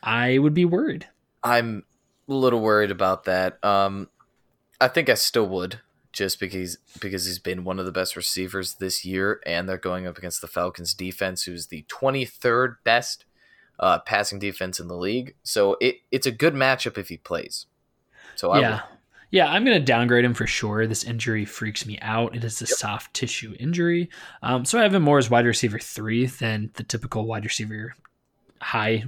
I would be worried. I'm a little worried about that. I think I still would, just because he's been one of the best receivers this year, and they're going up against the Falcons defense, who's the 23rd best passing defense in the league. So it's a good matchup if he plays. So Yeah, I'm going to downgrade him for sure. This injury freaks me out. It is a soft tissue injury. So I have him more as wide receiver 3 than the typical wide receiver 2.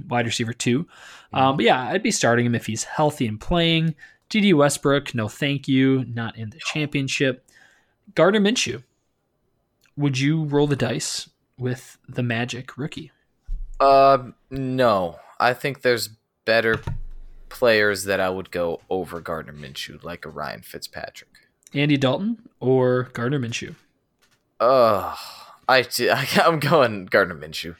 But yeah, I'd be starting him if he's healthy and playing. D.D. Westbrook, no thank you. Not in the championship. Gardner Minshew, would you roll the dice with the Magic rookie? No, I think there's better players that I would go over Gardner Minshew, like a Ryan Fitzpatrick, Andy Dalton, or Gardner Minshew. I'm going Gardner Minshew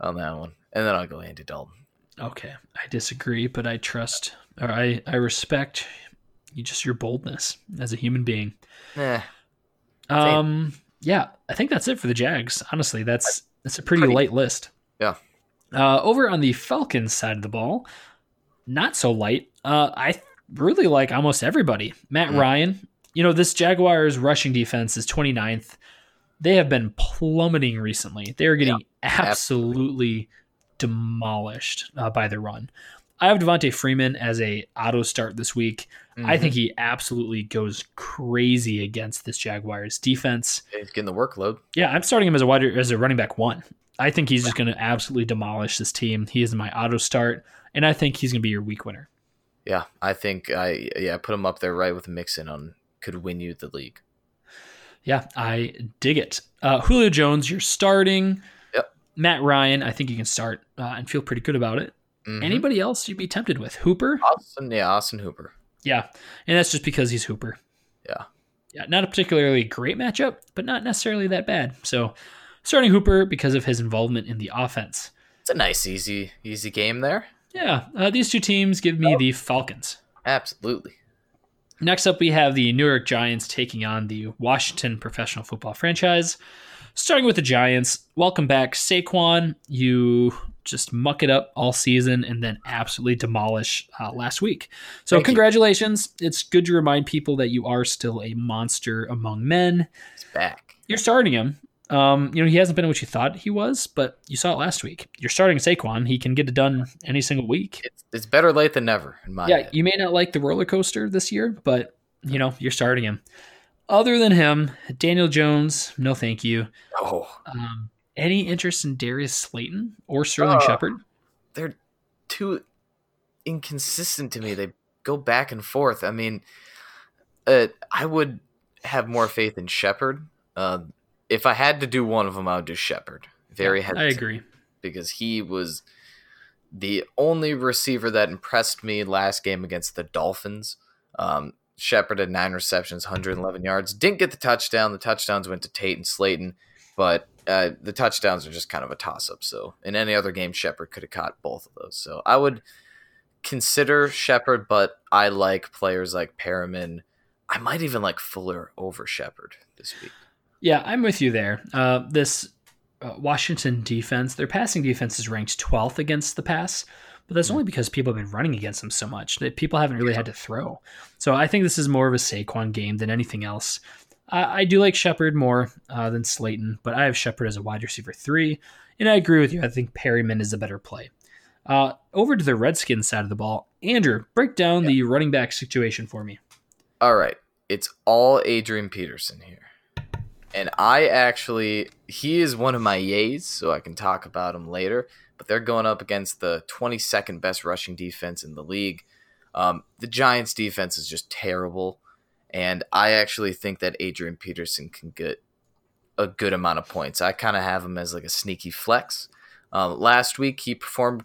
on that one, and then I'll go Andy Dalton. Okay, I disagree, but I trust or I respect you, just your boldness as a human being. Yeah, I think that's it for the Jags. Honestly, that's a pretty light list. Yeah. Over on the Falcons side of the ball, not so light. I really like almost everybody. Matt Ryan, this Jaguars rushing defense is 29th. They have been plummeting recently. They are getting absolutely demolished by the run. I have DeVonta Freeman as a auto start this week. Mm-hmm. I think he absolutely goes crazy against this Jaguars defense. He's getting the workload. Yeah, I'm starting him as a running back one. I think he's just going to absolutely demolish this team. He is my auto start, and I think he's going to be your week winner. Yeah, I think I put him up there right with Mixon on could win you the league. Yeah, I dig it. Julio Jones, you're starting. Yep. Matt Ryan, I think you can start and feel pretty good about it. Mm-hmm. Anybody else you'd be tempted with? Hooper? Austin Hooper. Yeah, and that's just because he's Hooper. Yeah, not a particularly great matchup, but not necessarily that bad. So starting Hooper because of his involvement in the offense. It's a nice, easy game there. Yeah, these two teams give me the Falcons. Absolutely. Next up, we have the New York Giants taking on the Washington Professional Football Franchise. Starting with the Giants, welcome back, Saquon. You just muck it up all season and then absolutely demolish last week. So congratulations. It's good to remind people that you are still a monster among men. He's back. You're starting him. He hasn't been what you thought he was, but you saw it last week. You're starting Saquon. He can get it done any single week. It's better late than never, in my head. You may not like the roller coaster this year, but, you're starting him. Other than him, Daniel Jones, no thank you. Oh. Any interest in Darius Slayton or Sterling Shepard? They're too inconsistent to me. They go back and forth. I mean, I would have more faith in Shepard. If I had to do one of them, I would do Shepard. I agree. Because he was the only receiver that impressed me last game against the Dolphins. Shepard had 9 receptions, 111 yards. Didn't get the touchdown. The touchdowns went to Tate and Slayton. But the touchdowns are just kind of a toss-up. So in any other game, Shepard could have caught both of those. So I would consider Shepard, but I like players like Perriman. I might even like Fuller over Shepard this week. Yeah, I'm with you there. This Washington defense, their passing defense is ranked 12th against the pass, but that's only because people have been running against them so much that people haven't really had to throw. So I think this is more of a Saquon game than anything else. I do like Shepard more than Slayton, but I have Shepard as a wide receiver 3, and I agree with you. I think Perriman is a better play. Over to the Redskins side of the ball, Andrew, break down the running back situation for me. All right. It's all Adrian Peterson here. And he is one of my yays, so I can talk about him later. But they're going up against the 22nd best rushing defense in the league. The Giants' defense is just terrible. And I actually think that Adrian Peterson can get a good amount of points. I kind of have him as like a sneaky flex. Last week, he performed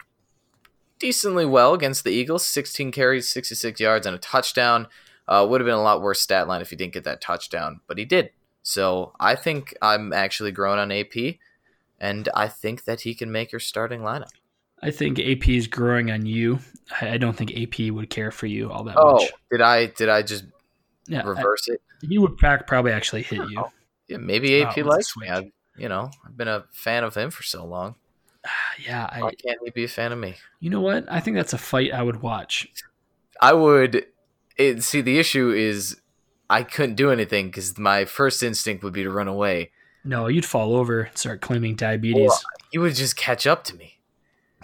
decently well against the Eagles. 16 carries, 66 yards, and a touchdown. Would have been a lot worse stat line if he didn't get that touchdown, but he did. So I think I'm actually growing on AP, and I think that he can make your starting lineup. I think AP is growing on you. I don't think AP would care for you all that much. Oh, did I just reverse it? He would probably actually hit you. Yeah, maybe AP likes me. I've been a fan of him for so long. Why can't he be a fan of me? You know what? I think that's a fight I would watch. I would. The issue is, I couldn't do anything because my first instinct would be to run away. No, you'd fall over and start claiming diabetes. Well, you would just catch up to me.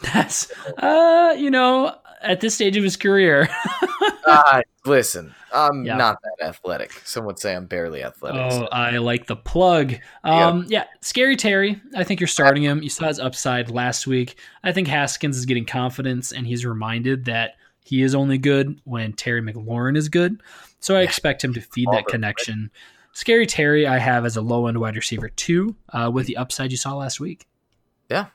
That's, at this stage of his career. Listen, I'm not that athletic. Some would say I'm barely athletic. Oh, so. I like the plug. Scary Terry. I think you're starting him. You saw his upside last week. I think Haskins is getting confidence, and he's reminded that he is only good when Terry McLaurin is good. So I expect him to feed that connection. Scary Terry I have as a low-end wide receiver 2 with the upside you saw last week. Yeah.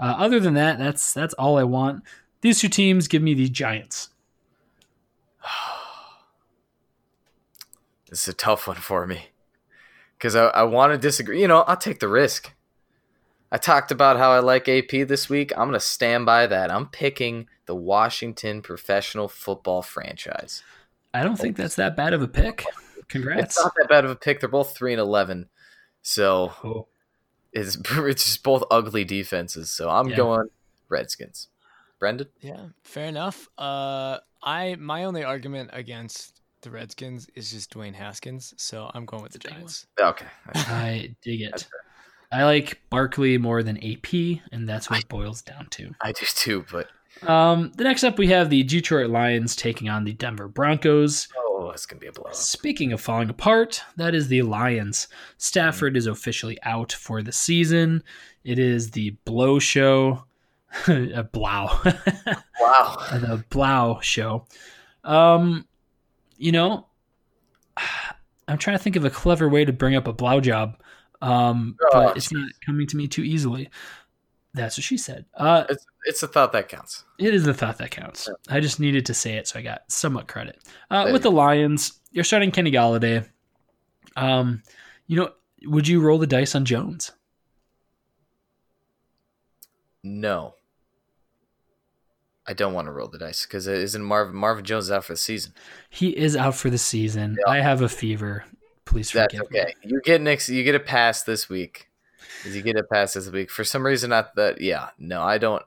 Other than that, that's all I want. These two teams give me the Giants. This is a tough one for me because I want to disagree. I'll take the risk. I talked about how I like AP this week. I'm going to stand by that. I'm picking the Washington Professional Football Franchise. I don't think that's that bad of a pick. Congrats. It's not that bad of a pick. They're both 3-11. So it's just both ugly defenses. So I'm going Redskins. Brendan? Yeah, fair enough. My only argument against the Redskins is just Dwayne Haskins. So I'm going with the Giants. Okay. I dig it. I like Barkley more than AP, and that's what it boils down to. I do too, but The next up, we have the Detroit Lions taking on the Denver Broncos. Oh, it's going to be a blowout. Speaking of falling apart, that is the Lions. Stafford is officially out for the season. It is the blow show. A blow. Wow. The blow show. You know, I'm trying to think of a clever way to bring up a blow job, but it's not coming to me too easily. That's what she said. It's a thought that counts. It is the thought that counts. Yeah. I just needed to say it, so I got somewhat credit. With the Lions, you're starting Kenny Galladay. You know, would you roll the dice on Jones? No. I don't want to roll the dice because isn't Marvin Jones out for the season? He is out for the season. Yeah. I have a fever. Please forgive me. That's okay. Me. You get a pass this week. You get a pass this week for some reason. Not that. Yeah, no, I don't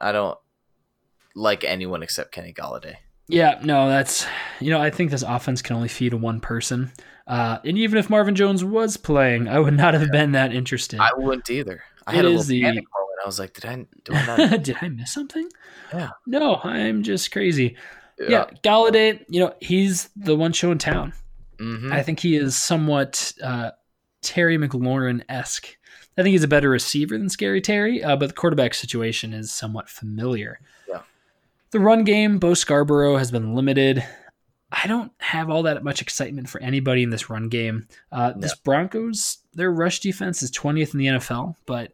like anyone except Kenny Galladay. Yeah, no, that's, you know, I think this offense can only feed one person. And even if Marvin Jones was playing, I would not have been that interested. I wouldn't either. I had a little panic moment. I was like, did I not did I miss something? Yeah. No, I'm just crazy. Yeah, Galladay, you know, he's the one show in town. Mm-hmm. I think he is somewhat Terry McLaurin-esque. I think he's a better receiver than Scary Terry, but the quarterback situation is somewhat familiar. Yeah. The run game, Bo Scarborough has been limited. I don't have all that much excitement for anybody in this run game. This Broncos, their rush defense is 20th in the NFL, but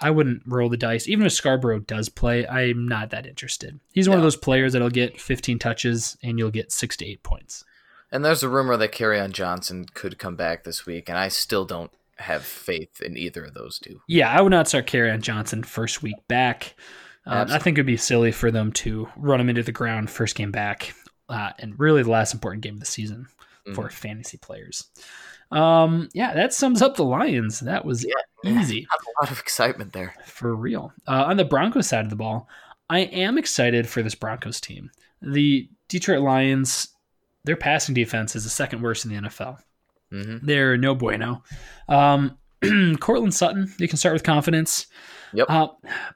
I wouldn't roll the dice. Even if Scarborough does play, I'm not that interested. He's one of those players that'll get 15 touches and you'll get 6 to 8 points. And there's a rumor that Kerryon Johnson could come back this week, and I still don't have faith in either of those two. Yeah, I would not start Kerryon Johnson first week back. I think it'd be silly for them to run him into the ground first game back, and really the last important game of the season for fantasy players. That sums up the Lions. That was easy. A lot of excitement there. For real. On the Broncos side of the ball, I am excited for this Broncos team. The Detroit Lions, their passing defense is the second worst in the NFL. Mm-hmm. They're no bueno. Cortland Sutton, you can start with confidence. Yep.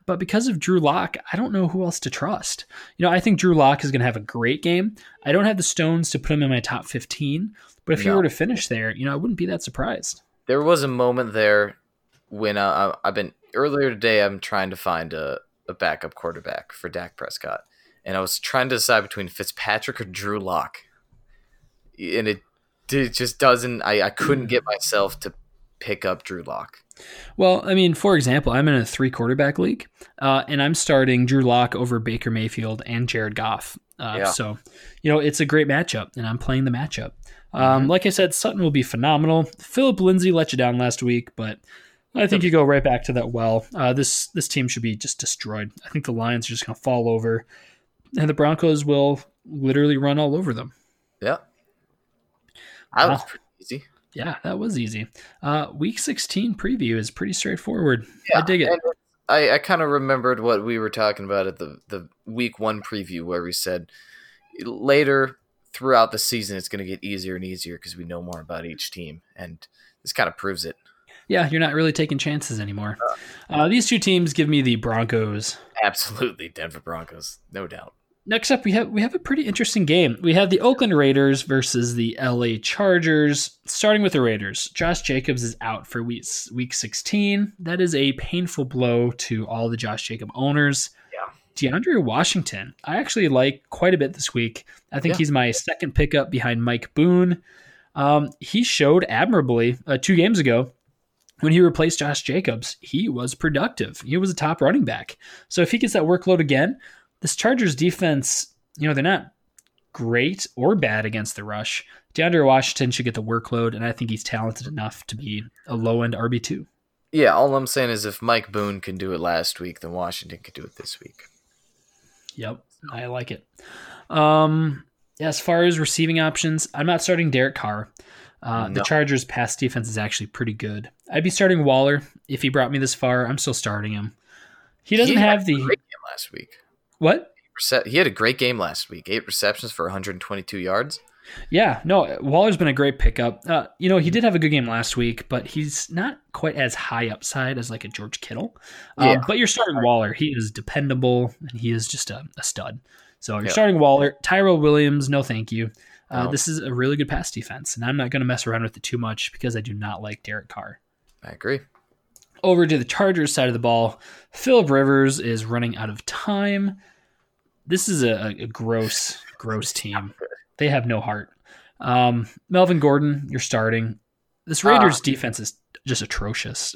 But because of Drew Lock, I don't know who else to trust. You know, I think Drew Lock is going to have a great game. I don't have the stones to put him in my top 15, but if he were to finish there, you know, I wouldn't be that surprised. There was a moment there when earlier today, I'm trying to find a backup quarterback for Dak Prescott. And I was trying to decide between Fitzpatrick or Drew Lock. And it just doesn't. I couldn't get myself to pick up Drew Lock. Well, I mean, for example, I'm in a 3-quarterback league, and I'm starting Drew Lock over Baker Mayfield and Jared Goff. So, you know, it's a great matchup, and I'm playing the matchup. Like I said, Sutton will be phenomenal. Philip Lindsay let you down last week, but I think you go right back to that well. This team should be just destroyed. I think the Lions are just going to fall over, and the Broncos will literally run all over them. Yeah. That was pretty easy. Yeah, that was easy. Week 16 preview is pretty straightforward. Yeah, I dig it. I kind of remembered what we were talking about at the week 1 preview where we said later throughout the season it's going to get easier and easier because we know more about each team, and this kind of proves it. Yeah, you're not really taking chances anymore. These two teams give me the Broncos. Absolutely, Denver Broncos, no doubt. Next up, we have a pretty interesting game. We have the Oakland Raiders versus the LA Chargers. Starting with the Raiders, Josh Jacobs is out for week 16. That is a painful blow to all the Josh Jacobs owners. Yeah. DeAndre Washington, I actually like quite a bit this week. I think he's my second pickup behind Mike Boone. He showed admirably 2 games ago. When he replaced Josh Jacobs, he was productive. He was a top running back. So if he gets that workload again, this Chargers defense, you know, they're not great or bad against the rush. DeAndre Washington should get the workload, and I think he's talented enough to be a low-end RB2. Yeah, all I'm saying is if Mike Boone can do it last week, then Washington can do it this week. Yep, I like it. As far as receiving options, I'm not starting Derek Carr. The Chargers' pass defense is actually pretty good. I'd be starting Waller. If he brought me this far, I'm still starting him. He doesn't have the great game last week. What? He had a great game last week. 8 receptions for 122 yards. Yeah, no, Waller's been a great pickup. He did have a good game last week, but he's not quite as high upside as like a George Kittle. But you're starting Waller. He is dependable, and he is just a stud. So you're starting Waller. Tyrell Williams, no thank you. This is a really good pass defense, and I'm not going to mess around with it too much because I do not like Derek Carr. I agree. Over to the Chargers side of the ball, Phillip Rivers is running out of time. This is a gross, gross team. They have no heart. Melvin Gordon, you're starting. This Raiders defense is just atrocious.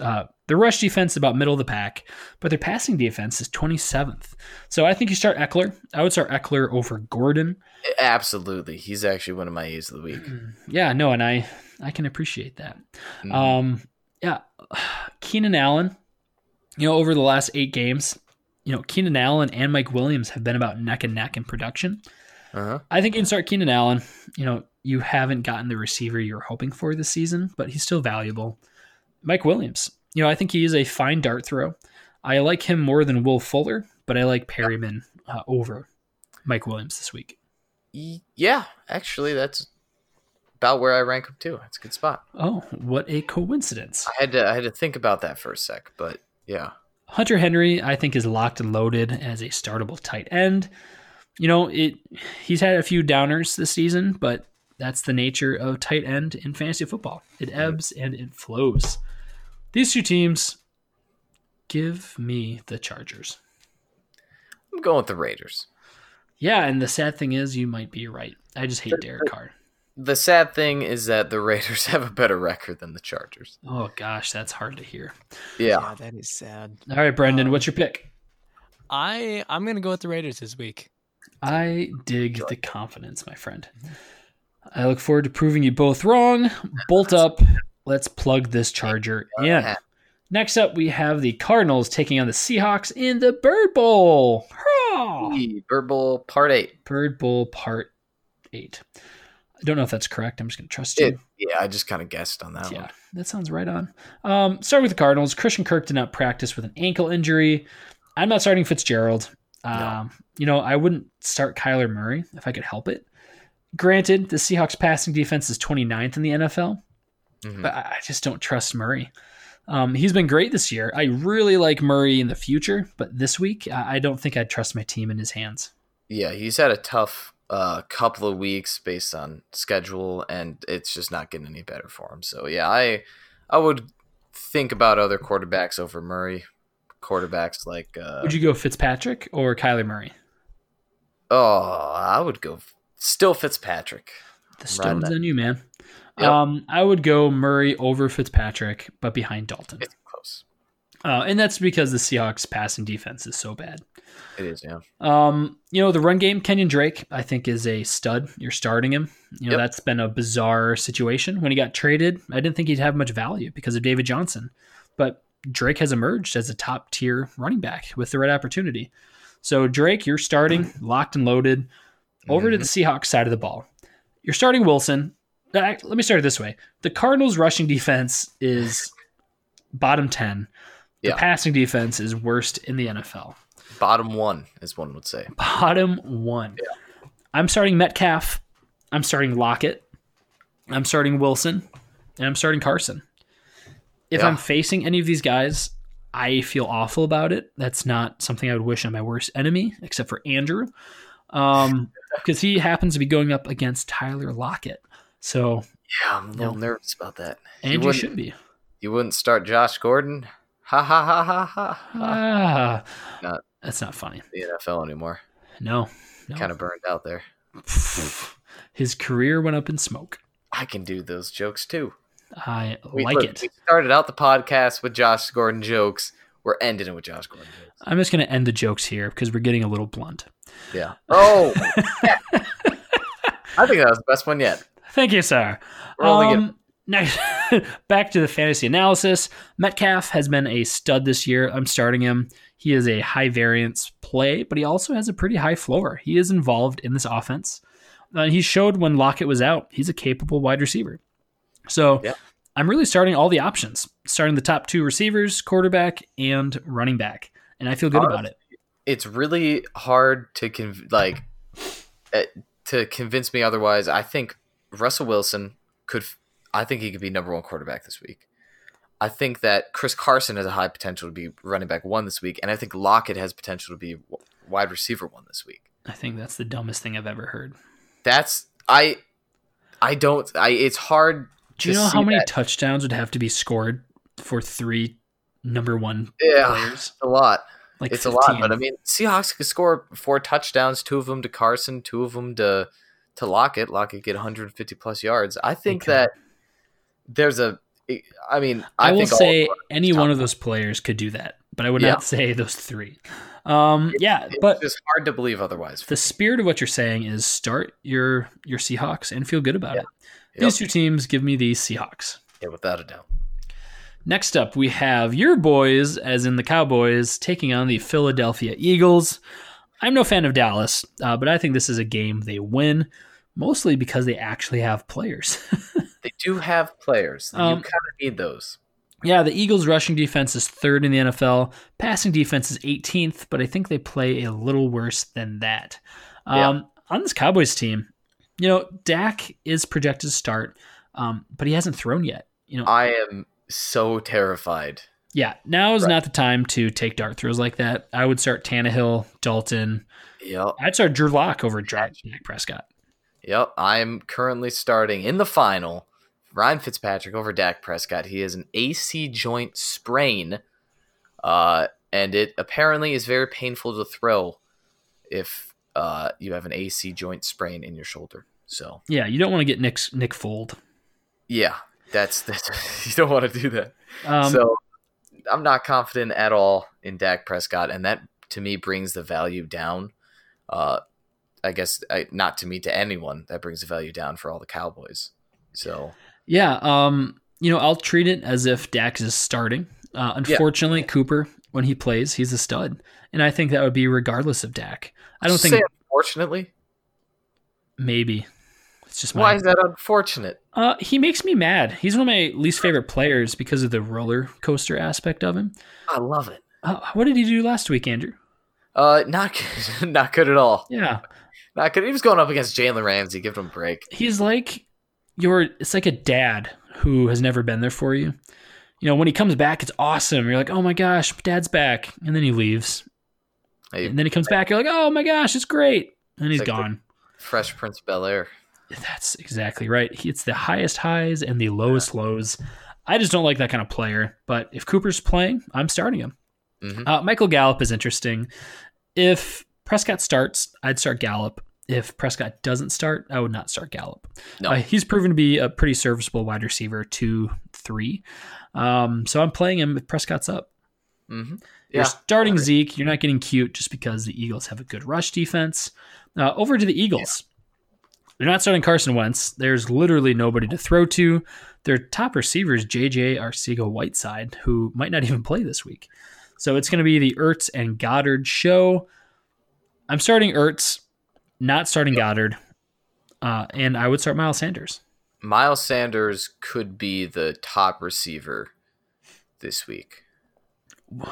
Their rush defense is about middle of the pack, but their passing defense is 27th. So I think you start Eckler. I would start Eckler over Gordon. Absolutely. He's actually one of my A's of the week. Yeah, no, and I can appreciate that. Keenan Allen, over the last 8 games, Keenan Allen and Mike Williams have been about neck and neck in production. I think you can start Keenan Allen. You haven't gotten the receiver you're hoping for this season, but he's still valuable. Mike Williams, I think he is a fine dart throw. I like him more than Will Fuller, but I like Perriman over Mike Williams this week. Yeah, actually, that's about where I rank him too. That's a good spot. Oh, what a coincidence. I had to think about that for a sec, but yeah. Hunter Henry, I think, is locked and loaded as a startable tight end. He's had a few downers this season, but that's the nature of tight end in fantasy football. It ebbs and it flows. These two teams, give me the Chargers. I'm going with the Raiders. Yeah, and the sad thing is you might be right. I just hate Derek Carr. The sad thing is that the Raiders have a better record than the Chargers. Oh, gosh, that's hard to hear. Yeah, that is sad. All right, Brendan, what's your pick? I'm going to go with the Raiders this week. I dig the confidence, my friend. I look forward to proving you both wrong. Bolt up. Let's plug this Charger in. Next up, we have the Cardinals taking on the Seahawks in the Bird Bowl. Hey, Bird Bowl Part 8. Bird Bowl Part 8. I don't know if that's correct. I'm just going to trust you. Yeah, I just kind of guessed on that one. Yeah, that sounds right on. Starting with the Cardinals, Christian Kirk did not practice with an ankle injury. I'm not starting Fitzgerald. No. I wouldn't start Kyler Murray if I could help it. Granted, the Seahawks passing defense is 29th in the NFL, but I just don't trust Murray. He's been great this year. I really like Murray in the future, but this week, I don't think I'd trust my team in his hands. Yeah, he's had a tough couple of weeks based on schedule, and it's just not getting any better for him. So, yeah, I would think about other quarterbacks over Murray. Quarterbacks like would you go Fitzpatrick or Kyler Murray? I would go still Fitzpatrick. The stone's on you, man. Yep. I would go Murray over Fitzpatrick, but behind Dalton. It's close. And that's because the Seahawks passing defense is so bad. It is, yeah. The run game, Kenyon Drake, I think, is a stud. You're starting him. That's been a bizarre situation. When he got traded, I didn't think he'd have much value because of David Johnson. But Drake has emerged as a top-tier running back with the right opportunity. So, Drake, you're starting locked and loaded. Over to the Seahawks side of the ball. You're starting Wilson. Let me start it this way. The Cardinals' rushing defense is bottom 10. The passing defense is worst in the NFL. Bottom 1, as one would say. Bottom 1. Yeah. I'm starting Metcalf. I'm starting Lockett. I'm starting Wilson. And I'm starting Carson. If I'm facing any of these guys, I feel awful about it. That's not something I would wish on my worst enemy, except for Andrew, because he happens to be going up against Tyler Lockett. So yeah, I'm a little nervous about that. And you should be. You wouldn't start Josh Gordon? Ha ha ha ha ha. That's not funny. The NFL anymore. No. Kind of burned out there. His career went up in smoke. I can do those jokes too. We started out the podcast with Josh Gordon jokes. We're ending it with Josh Gordon jokes. I'm just going to end the jokes here because we're getting a little blunt. Yeah. Oh, I think that was the best one yet. Thank you, sir. Next, back to the fantasy analysis. Metcalf has been a stud this year. I'm starting him. He is a high variance play, but he also has a pretty high floor. He is involved in this offense. He showed when Lockett was out, he's a capable wide receiver. So I'm really starting all the options, starting the top 2 receivers, quarterback, and running back. And I feel good about it. It's really hard to convince me otherwise. I think Russell Wilson could – I think he could be number one quarterback this week. I think that Chris Carson has a high potential to be running back one this week, and I think Lockett has potential to be wide receiver one this week. I think that's the dumbest thing I've ever heard. That's – I don't – it's hard to see. Do you know how many touchdowns would have to be scored for three number one players? Yeah, a lot. Like it's 15. A lot, but I mean, Seahawks could score 4 touchdowns, 2 of them to Carson, 2 of them to Lockett. Lockett get 150 plus yards. I think that there's a. I mean, I will say any one of those players could do that, but I would not say those 3. But it's just hard to believe otherwise. The spirit of what you're saying is start your Seahawks and feel good about it. These 2 teams give me the Seahawks. Yeah, without a doubt. Next up, we have your boys, as in the Cowboys, taking on the Philadelphia Eagles. I'm no fan of Dallas, but I think this is a game they win, mostly because they actually have players. They do have players. You kind of need those. Yeah, the Eagles' rushing defense is 3rd in the NFL. Passing defense is 18th, but I think they play a little worse than that. On this Cowboys team, you know, Dak is projected to start, but he hasn't thrown yet. You know, I am... so terrified. Yeah, now is not the time to take dart throws like that. I would start Tannehill, Dalton. Yep. I'd start Drew Lock over Jack Prescott. Yep, I'm currently starting in the final Ryan Fitzpatrick over Dak Prescott. He has an AC joint sprain, and it apparently is very painful to throw if you have an AC joint sprain in your shoulder. So yeah, you don't want to get Nick Fold. Yeah. That's you don't want to do that. So I'm not confident at all in Dak Prescott, and that to me brings the value down. Not to me, to anyone, that brings the value down for all the Cowboys. So yeah, I'll treat it as if Dak is starting. Unfortunately, Cooper, when he plays, he's a stud, and I think that would be regardless of Dak. I don't think. Say unfortunately, maybe. It's just why is that unfortunate? He makes me mad. He's one of my least favorite players because of the roller coaster aspect of him. I love it. What did he do last week, Andrew? Not good at all. Yeah, not good. He was going up against Jalen Ramsey. Give him a break. He's like it's like a dad who has never been there for you. You know, when he comes back, it's awesome. You're like, oh my gosh, Dad's back, and then he leaves, and then he comes back. You're like, oh my gosh, it's great, and he's like gone. Fresh Prince of Bel-Air. That's exactly right. It's the highest highs and the lowest lows. I just don't like that kind of player. But if Cooper's playing, I'm starting him. Mm-hmm. Michael Gallup is interesting. If Prescott starts, I'd start Gallup. If Prescott doesn't start, I would not start Gallup. No. He's proven to be a pretty serviceable wide receiver, 2-3. So I'm playing him if Prescott's up. Mm-hmm. Yeah. You're starting Zeke. You're not getting cute just because the Eagles have a good rush defense. Over to the Eagles. Yeah. They're not starting Carson Wentz. There's literally nobody to throw to. Their top receiver is J.J. Arcega-Whiteside, who might not even play this week. So it's going to be the Ertz and Goddard show. I'm starting Ertz, not starting Goddard, and I would start Miles Sanders. Miles Sanders could be the top receiver this week. Wow,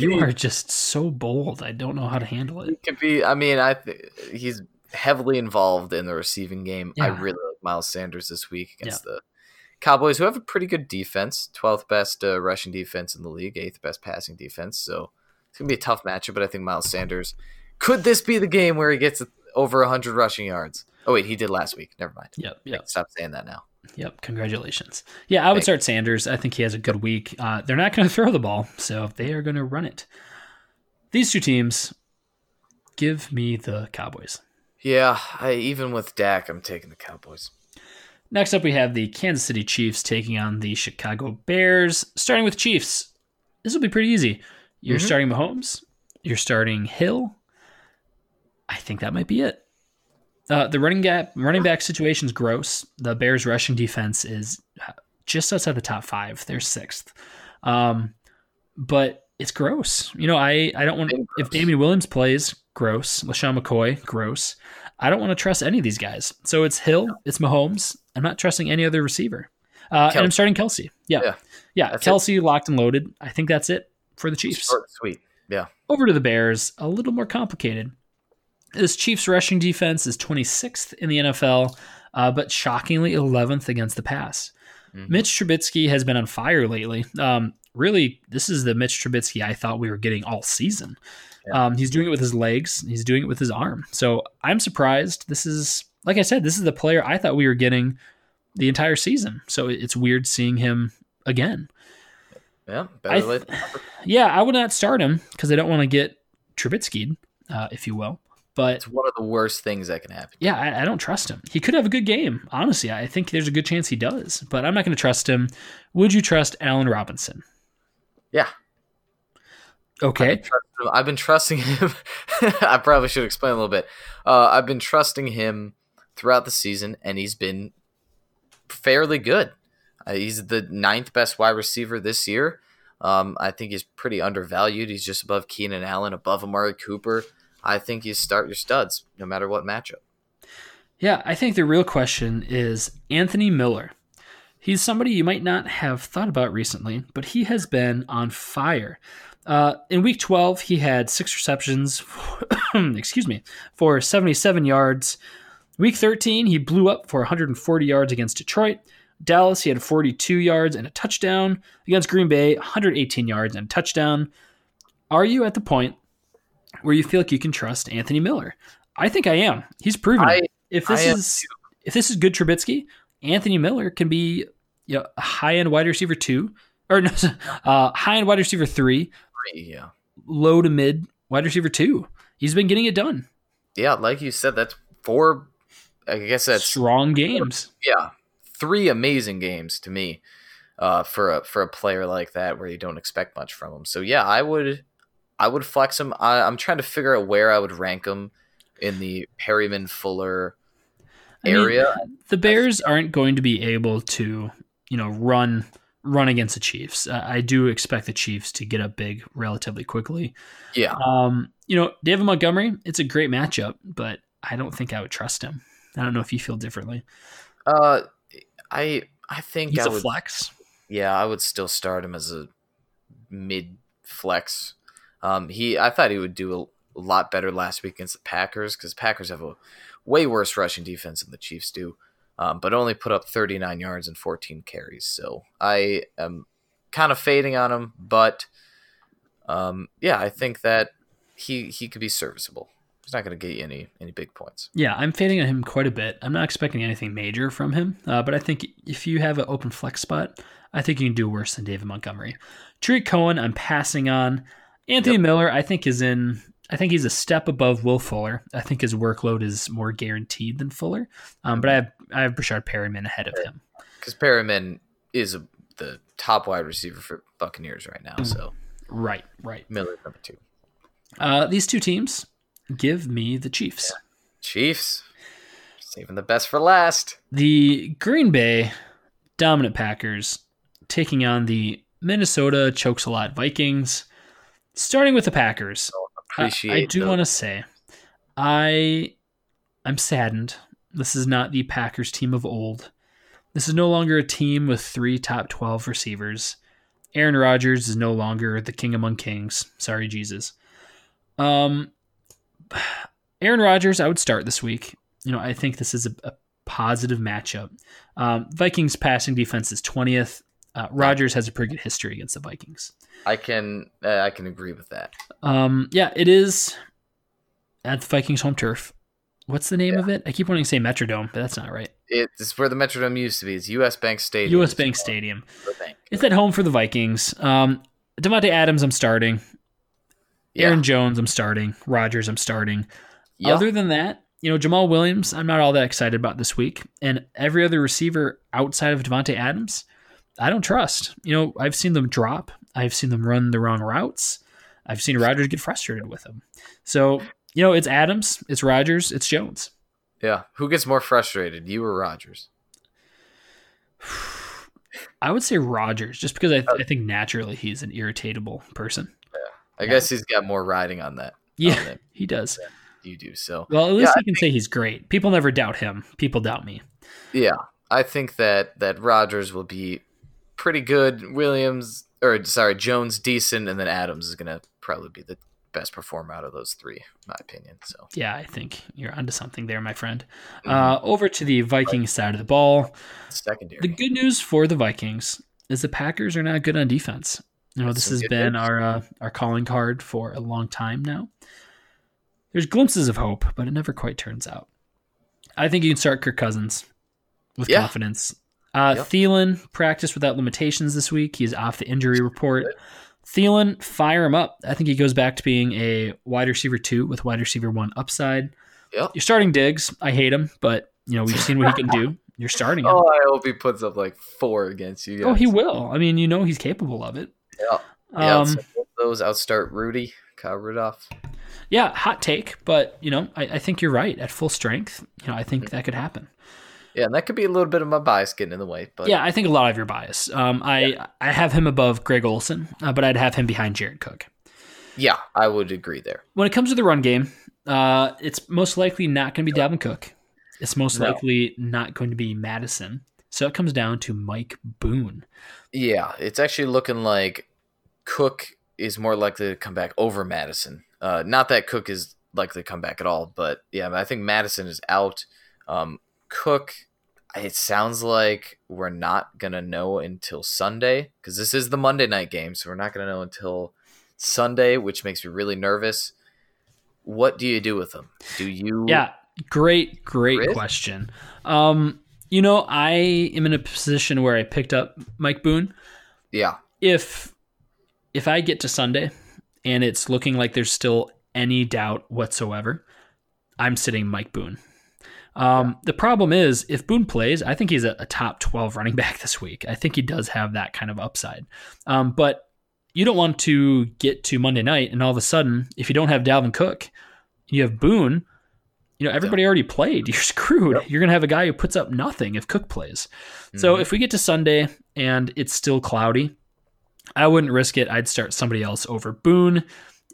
you are just so bold. I don't know how to handle it. It could be. I mean, he's heavily involved in the receiving game. Yeah. I really like Miles Sanders this week against the Cowboys, who have a pretty good defense, 12th best rushing defense in the league, 8th best passing defense. So it's going to be a tough matchup, but I think Miles Sanders, could this be the game where he gets over 100 rushing yards? Oh, wait, he did last week. Never mind. Yep. Stop saying that now. Yep. Congratulations. Yeah, I would start Sanders. I think he has a good week. They're not going to throw the ball, so they are going to run it. These 2 teams, give me the Cowboys. Yeah, even with Dak, I'm taking the Cowboys. Next up, we have the Kansas City Chiefs taking on the Chicago Bears. Starting with Chiefs, this will be pretty easy. You're starting Mahomes. You're starting Hill. I think that might be it. The running back situation is gross. The Bears' rushing defense is just outside the top 5. They're 6th. But it's gross. You know, I don't want to... If Damian Williams plays... gross. LaShawn McCoy, gross. I don't want to trust any of these guys. So it's Hill, it's Mahomes. I'm not trusting any other receiver. And I'm starting Kelsey. Yeah. Kelsey locked and loaded. I think that's it for the Chiefs. Sweet. Yeah. Over to the Bears, a little more complicated. This Chiefs rushing defense is 26th in the NFL, but shockingly 11th against the pass. Mm-hmm. Mitch Trubisky has been on fire lately. Really, this is the Mitch Trubisky I thought we were getting all season. Yeah. He's doing it with his legs. He's doing it with his arm. So I'm surprised. This is, like I said, this is the player I thought we were getting the entire season. So it's weird seeing him again. Yeah, better late than ever. Yeah, I would not start him because I don't want to get Trubisky'd, if you will. But it's one of the worst things that can happen. Yeah, I don't trust him. He could have a good game. Honestly, I think there's a good chance he does, but I'm not going to trust him. Would you trust Allen Robinson? Yeah. Okay. I've been trusting him. I probably should explain a little bit. I've been trusting him throughout the season, and he's been fairly good. He's the 9th best wide receiver this year. I think he's pretty undervalued. He's just above Keenan Allen, above Amari Cooper. I think you start your studs no matter what matchup. Yeah, I think the real question is Anthony Miller. He's somebody you might not have thought about recently, but he has been on fire. In Week 12, he had 6 receptions for 77 yards. Week 13, he blew up for 140 yards against Detroit. Dallas, he had 42 yards and a touchdown. Against Green Bay, 118 yards and a touchdown. Are you at the point where you feel like you can trust Anthony Miller? I think I am. He's proven it. If this is good Trubisky, Anthony Miller can be a high-end wide receiver 2, or no, high-end wide receiver 3, yeah, low to mid wide receiver 2. He's been getting it done. Yeah, like you said, that's 4, I guess that's strong games. Yeah, 3 amazing games to me for a player like that where you don't expect much from him. So yeah, I would flex him. I'm trying to figure out where I would rank him in the Perryman-Fuller area. I mean, the Bears aren't going to be able to, run against the Chiefs. I do expect the Chiefs to get up big relatively quickly. Yeah. David Montgomery, it's a great matchup, but I don't think I would trust him. I don't know if you feel differently. I think he's a flex. Yeah, I would still start him as a mid-flex. I thought he would do a lot better last week against the Packers because Packers have a way worse rushing defense than the Chiefs do, but only put up 39 yards and 14 carries. So I am kind of fading on him, but I think that he could be serviceable. He's not going to get you any big points. Yeah, I'm fading on him quite a bit. I'm not expecting anything major from him, but I think if you have an open flex spot, I think you can do worse than David Montgomery. Tariq Cohen, I'm passing on. Anthony Miller, I think he's a step above Will Fuller. I think his workload is more guaranteed than Fuller. But I have Breshad Perriman ahead of him. Because Perriman is the top wide receiver for Buccaneers right now. So Right. Miller number 2. These 2 teams give me the Chiefs. Yeah. Chiefs. Saving the best for last. The Green Bay dominant Packers taking on the Minnesota Chokes-a-Lot Vikings. Starting with the Packers, I do want to say I'm saddened. This is not the Packers team of old. This is no longer a team with 3 top 12 receivers. Aaron Rodgers is no longer the king among kings. Sorry, Jesus. Aaron Rodgers, I would start this week. I think this is a positive matchup. Vikings passing defense is 20th. Rodgers has a pretty good history against the Vikings. I can agree with that. It is at the Vikings home turf. What's the name of it? I keep wanting to say Metrodome, but that's not right. It's where the Metrodome used to be. It's U.S. Bank Stadium. U.S. Bank Stadium. It's at home for the Vikings. Davante Adams, I'm starting. Yeah. Aaron Jones, I'm starting. Rodgers, I'm starting. Yeah. Other than that, Jamal Williams, I'm not all that excited about this week. And every other receiver outside of Davante Adams, I don't trust. I've seen them drop. I've seen them run the wrong routes. I've seen Rodgers get frustrated with them. So, it's Adams, it's Rodgers, it's Jones. Yeah. Who gets more frustrated, you or Rodgers? I would say Rodgers, just because I think naturally he's an irritatable person. Yeah. I guess he's got more riding on that. Yeah, he does. You do. So, well, at least I can say he's great. People never doubt him. People doubt me. Yeah. I think that Rodgers will be pretty good. Jones decent, and then Adams is gonna probably be the best performer out of those three, in my opinion. So yeah, I think you're onto something there, my friend. Over to the Vikings side of the ball. Secondary. The good news for the Vikings is the Packers are not good on defense. You know, this has been our calling card for a long time now. There's glimpses of hope, but it never quite turns out. I think you can start Kirk Cousins with confidence. Thielen practiced without limitations this week. He's off the injury report. Thielen, fire him up. I think he goes back to being a wide receiver 2 with wide receiver 1 upside. Yep. You're starting Diggs. I hate him, but you know we've seen what he can do. You're starting him. Oh, I hope he puts up like 4 against you guys. Oh, he will. I mean, you know he's capable of it. Yeah. Outstart Rudy, Kyle Rudolph. Yeah, hot take, but you know I think you're right. At full strength, you know I think that could happen. Yeah, and that could be a little bit of my bias getting in the way. But yeah, I think a lot of your bias. I have him above Greg Olsen, but I'd have him behind Jared Cook. Yeah, I would agree there. When it comes to the run game, it's most likely not going to be Dalvin Cook. It's most likely not going to be Madison. So it comes down to Mike Boone. Yeah, it's actually looking like Cook is more likely to come back over Madison. Not that Cook is likely to come back at all, but yeah, I think Madison is out. Cook, it sounds like we're not going to know until Sunday because this is the Monday night game, so we're not going to know until Sunday, which makes me really nervous. What do you do with them? Do you... Yeah, great question. You know, I am in a position where I picked up Mike Boone. Yeah. If I get to Sunday and it's looking like there's still any doubt whatsoever, I'm sitting Mike Boone. The problem is if Boone plays, I think he's a top 12 running back this week. I think he does have that kind of upside. But you don't want to get to Monday night and all of a sudden, if you don't have Dalvin Cook, you have Boone, you know, everybody already played. You're screwed. Yep. You're going to have a guy who puts up nothing if Cook plays. Mm-hmm. So if we get to Sunday and it's still cloudy, I wouldn't risk it. I'd start somebody else over Boone.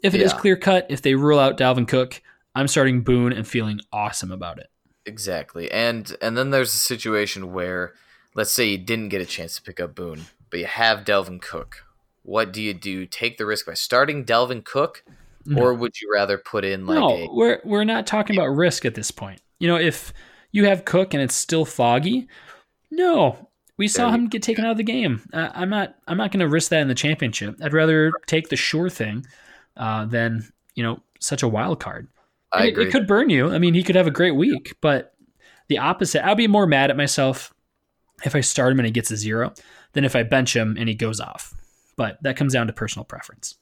If it is clear cut, if they rule out Dalvin Cook, I'm starting Boone and feeling awesome about it. Exactly. And then there's a situation where, let's say you didn't get a chance to pick up Boone, but you have Dalvin Cook. What do you do? Take the risk by starting Dalvin Cook, or would you rather put in like we're not talking about risk at this point. You know, if you have Cook and it's still foggy, we saw him get taken out of the game. I'm not going to risk that in the championship. I'd rather take the sure thing than, you know, such a wild card. It could burn you. I mean, he could have a great week, but the opposite, I'll be more mad at myself if I start him and he gets a 0 than if I bench him and he goes off. But that comes down to personal preference.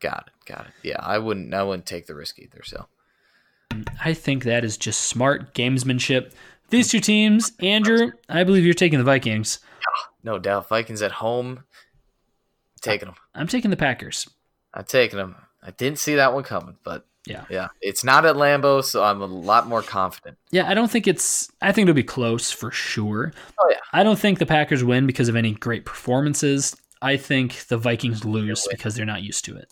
Got it. Yeah, I wouldn't take the risk either. So I think that is just smart gamesmanship. These two teams, Andrew, I believe you're taking the Vikings. No doubt. Vikings at home. Taking them. I'm taking the Packers. I'm taking them. I didn't see that one coming, but Yeah. It's not at Lambeau, so I'm a lot more confident. Yeah, I think it'll be close for sure. Oh, yeah. I don't think the Packers win because of any great performances. I think the Vikings lose because they're not used to it.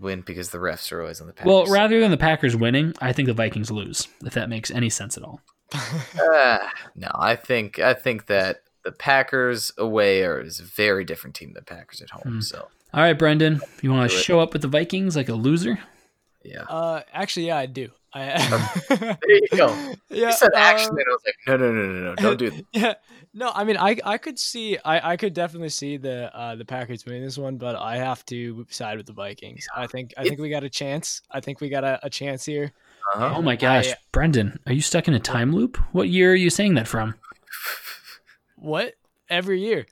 Win because the refs are always on the Packers. Well, rather than the Packers winning, I think the Vikings lose, if that makes any sense at all. No, I think that the Packers away is a very different team than the Packers at home. So, all right, Brendan, you want to show up with the Vikings like a loser? Yeah. Actually, yeah, I do. There you go. Yeah. You said actually, and I was like, no, don't do that. Yeah. No, I mean, I could definitely see the Packers winning this one, but I have to side with the Vikings. Yeah. I think we got a chance. I think we got a chance here. Uh-huh. Oh my gosh, Brendan, are you stuck in a time loop? What year are you saying that from? What? Every year.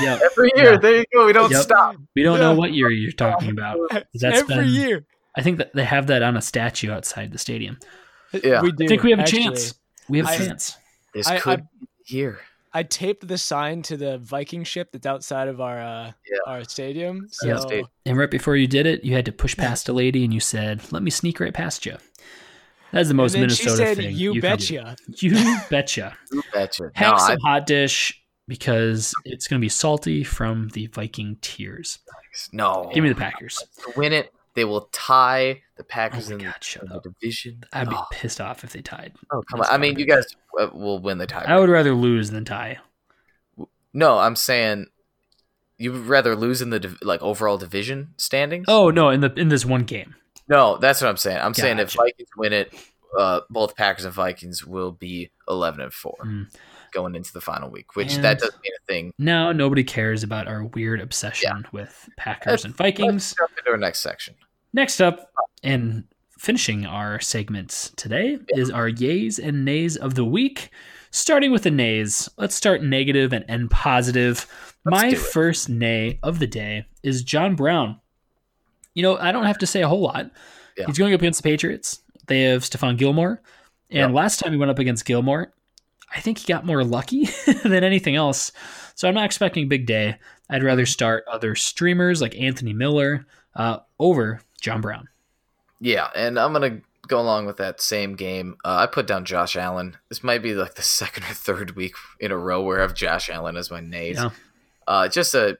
Yeah. Every year. Yeah. There you go. We don't stop. We don't know what year you're talking about. Every year. I think that they have that on a statue outside the stadium. Yeah, we do. I think we have a chance. We have a chance. This could be here. I taped the sign to the Viking ship that's outside of our stadium. So. Yeah. And right before you did it, you had to push past a lady and you said, "Let me sneak right past you." That's the most Minnesota thing. You betcha. You betcha. Have some hot dish because it's going to be salty from the Viking tears. No. Give me the Packers. Win it. They will tie the Packers in the division. I'd be pissed off if they tied. Oh, come on. I mean, you guys will win the tie. I would rather lose than tie. No, I'm saying you would rather lose in the overall division standings? Oh, no, in this one game. No, that's what I'm saying. I'm saying if Vikings win it, both Packers and Vikings will be 11-4 going into the final week, which that doesn't mean a thing. No, nobody cares about our weird obsession with Packers and Vikings. Let's jump into our next section. Next up, and finishing our segments today, is our yays and nays of the week. Starting with the nays, let's start negative and end positive. My first nay of the day is John Brown. You know, I don't have to say a whole lot. Yeah. He's going up against the Patriots. They have Stephon Gilmore. And last time he went up against Gilmore, I think he got more lucky than anything else. So I'm not expecting a big day. I'd rather start other streamers like Anthony Miller over John Brown. Yeah, and I'm going to go along with that same game. I put down Josh Allen. This might be like the second or third week in a row where I have Josh Allen as my nays. Yeah.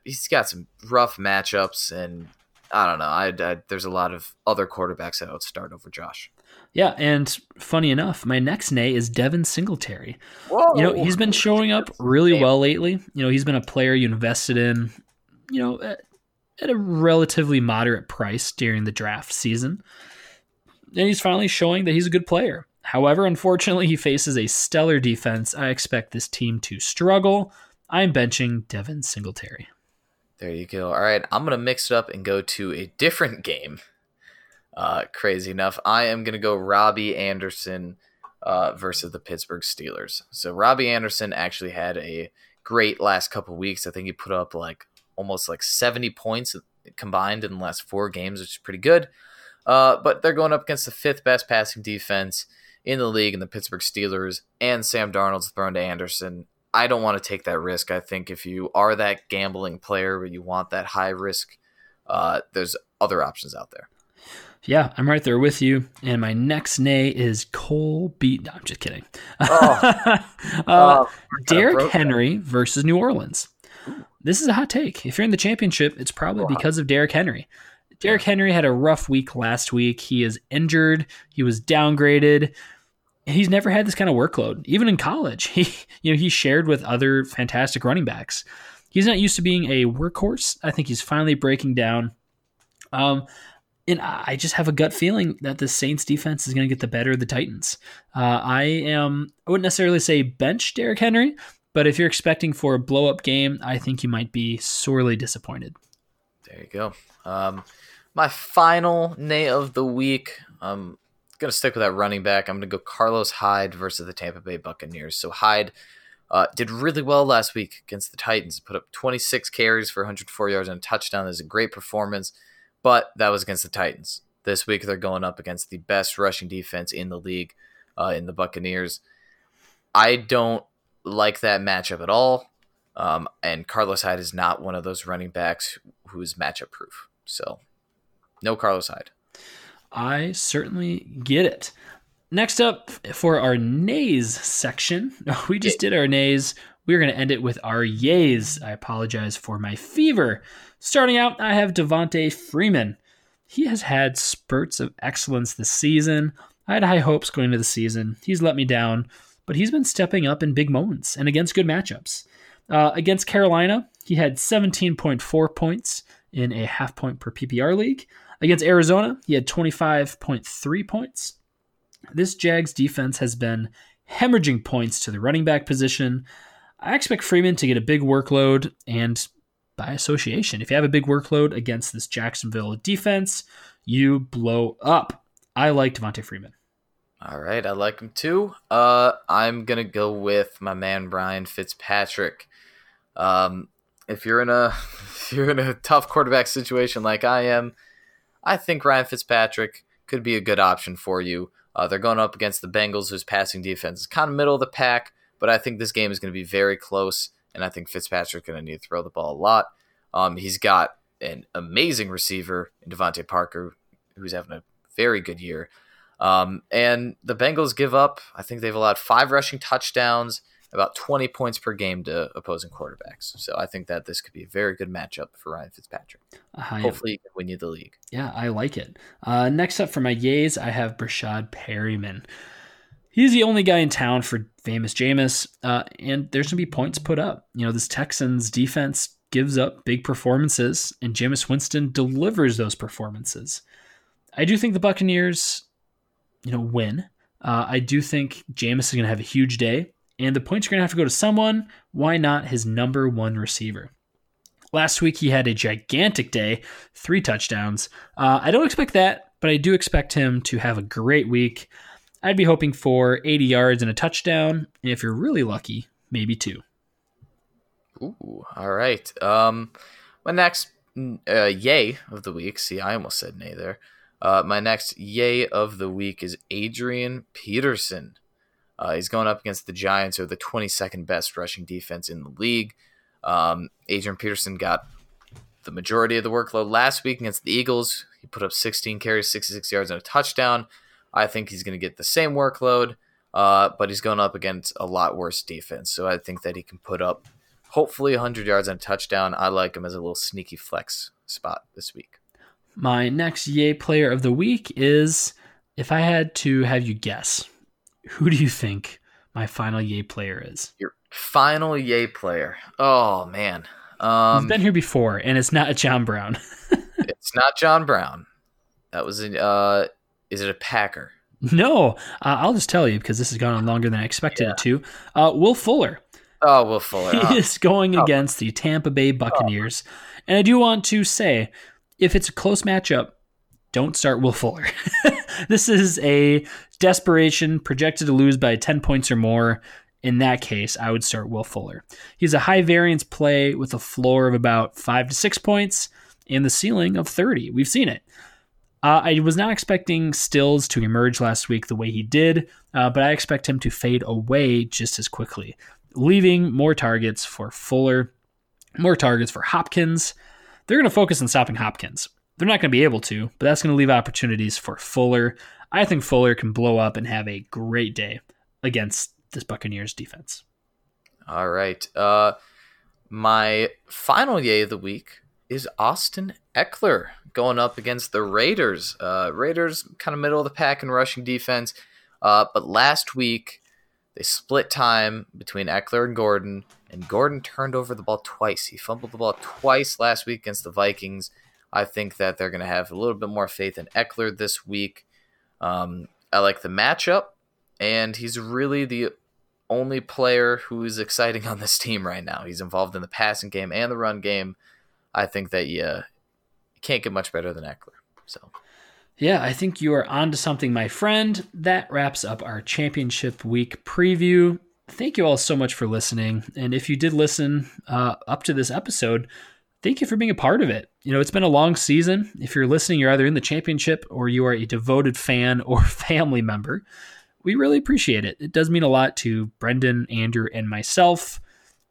He's got some rough matchups, and I don't know. There's a lot of other quarterbacks that I would start over Josh. Yeah, and funny enough, my next nay is Devin Singletary. Whoa. You know, he's been showing up really well lately. You know, he's been a player you invested in, you know, at a relatively moderate price during the draft season. And he's finally showing that he's a good player. However, unfortunately, he faces a stellar defense. I expect this team to struggle. I'm benching Devin Singletary. There you go. All right, I'm going to mix it up and go to a different game. Crazy enough, I am going to go Robbie Anderson versus the Pittsburgh Steelers. So Robbie Anderson actually had a great last couple weeks. I think he put up almost 70 points combined in the last 4 games, which is pretty good. But they're going up against the 5th best passing defense in the league in the Pittsburgh Steelers, and Sam Darnold's thrown to Anderson. I don't want to take that risk. I think if you are that gambling player where you want that high risk, there's other options out there. Yeah, I'm right there with you. And my next nay is Cole Beaton. No, I'm just kidding. Derrick Henry versus New Orleans. This is a hot take. If you're in the championship, it's probably because of Derrick Henry. Derrick Henry had a rough week last week. He is injured. He was downgraded. He's never had this kind of workload, even in college. He shared with other fantastic running backs. He's not used to being a workhorse. I think he's finally breaking down. And I just have a gut feeling that the Saints defense is going to get the better of the Titans. I wouldn't necessarily say bench Derrick Henry, but if you're expecting for a blow-up game, I think you might be sorely disappointed. There you go. My final nay of the week, I'm going to stick with that running back. I'm going to go Carlos Hyde versus the Tampa Bay Buccaneers. So Hyde did really well last week against the Titans. Put up 26 carries for 104 yards and a touchdown. That was a great performance, but that was against the Titans. This week they're going up against the best rushing defense in the league in the Buccaneers. I don't like that matchup at all. And Carlos Hyde is not one of those running backs who is matchup proof. So no Carlos Hyde. I certainly get it. Next up for our nays section, we just did our nays. We're going to end it with our yays. I apologize for my fever. Starting out, I have DeVante Freeman. He has had spurts of excellence this season. I had high hopes going into the season. He's let me down, but he's been stepping up in big moments and against good matchups. Against Carolina, he had 17.4 points in a half point per PPR league. Against Arizona, he had 25.3 points. This Jags defense has been hemorrhaging points to the running back position. I expect Freeman to get a big workload, and by association, if you have a big workload against this Jacksonville defense, you blow up. I like DeVante Freeman. All right, I like him too. I'm going to go with my man, Ryan Fitzpatrick. If you're in a tough quarterback situation like I am, I think Ryan Fitzpatrick could be a good option for you. They're going up against the Bengals, whose passing defense is kind of middle of the pack, but I think this game is going to be very close, and I think Fitzpatrick's going to need to throw the ball a lot. He's got an amazing receiver in DeVante Parker, who's having a very good year. And the Bengals give up, I think they've allowed 5 rushing touchdowns, about 20 points per game to opposing quarterbacks. So I think that this could be a very good matchup for Ryan Fitzpatrick. Hopefully he can win you the league. Yeah, I like it. Next up for my yays, I have Breshad Perriman. He's the only guy in town for famous Jameis, and there's going to be points put up. You know, this Texans defense gives up big performances, and Jameis Winston delivers those performances. I do think the Buccaneers, win. I do think Jameis is going to have a huge day, and the points are going to have to go to someone. Why not his number one receiver? Last week, he had a gigantic day, 3 touchdowns. I don't expect that, but I do expect him to have a great week. I'd be hoping for 80 yards and a touchdown, and if you're really lucky, maybe 2. Ooh, all right. My next yay of the week. See, I almost said nay there. My next yay of the week is Adrian Peterson. He's going up against the Giants, who are the 22nd best rushing defense in the league. Adrian Peterson got the majority of the workload last week against the Eagles. He put up 16 carries, 66 yards, and a touchdown. I think he's going to get the same workload, but he's going up against a lot worse defense. So I think that he can put up hopefully 100 yards and a touchdown. I like him as a little sneaky flex spot this week. My next yay player of the week is, if I had to have you guess, who do you think my final yay player is? Your final yay player. Oh, man. He's been here before, and it's not John Brown. It's not John Brown. That was is it a Packer? No. I'll just tell you, because this has gone on longer than I expected it to. Will Fuller. Oh, Will Fuller. He is going against the Tampa Bay Buccaneers. Oh. And I do want to say, if it's a close matchup, don't start Will Fuller. This is a desperation projected to lose by 10 points or more. In that case, I would start Will Fuller. He's a high variance play with a floor of about 5 to 6 points and the ceiling of 30. We've seen it. I was not expecting Stills to emerge last week the way he did, but I expect him to fade away just as quickly, leaving more targets for Fuller, more targets for Hopkins. They're going to focus on stopping Hopkins. They're not going to be able to, but that's going to leave opportunities for Fuller. I think Fuller can blow up and have a great day against this Buccaneers defense. All right. My final yay of the week is Austin Eckler going up against the Raiders. Raiders kind of middle of the pack in rushing defense. But last week, they split time between Eckler and Gordon turned over the ball twice. He fumbled the ball twice last week against the Vikings. I think that they're going to have a little bit more faith in Eckler this week. I like the matchup, and he's really the only player who is exciting on this team right now. He's involved in the passing game and the run game. I think that you can't get much better than Eckler. So, yeah, I think you are onto something, my friend. That wraps up our championship week preview. Thank you all so much for listening. And if you did listen up to this episode, thank you for being a part of it. It's been a long season. If you're listening, you're either in the championship or you are a devoted fan or family member. We really appreciate it. It does mean a lot to Brendan, Andrew, and myself.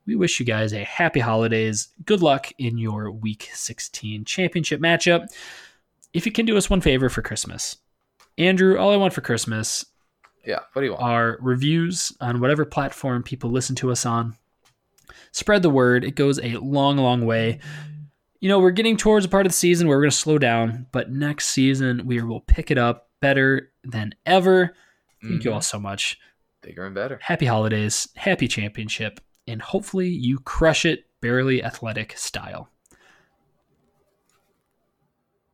We wish you guys a happy holidays. Good luck in your Week 16 championship matchup. If you can do us one favor for Christmas. Andrew, all I want for Christmas are reviews on whatever platform people listen to us on. Spread the word. It goes a long, long way. We're getting towards a part of the season where we're going to slow down, but next season we will pick it up better than ever. Thank you all so much. Bigger and better. Happy holidays. Happy championship. And hopefully you crush it, barely athletic style.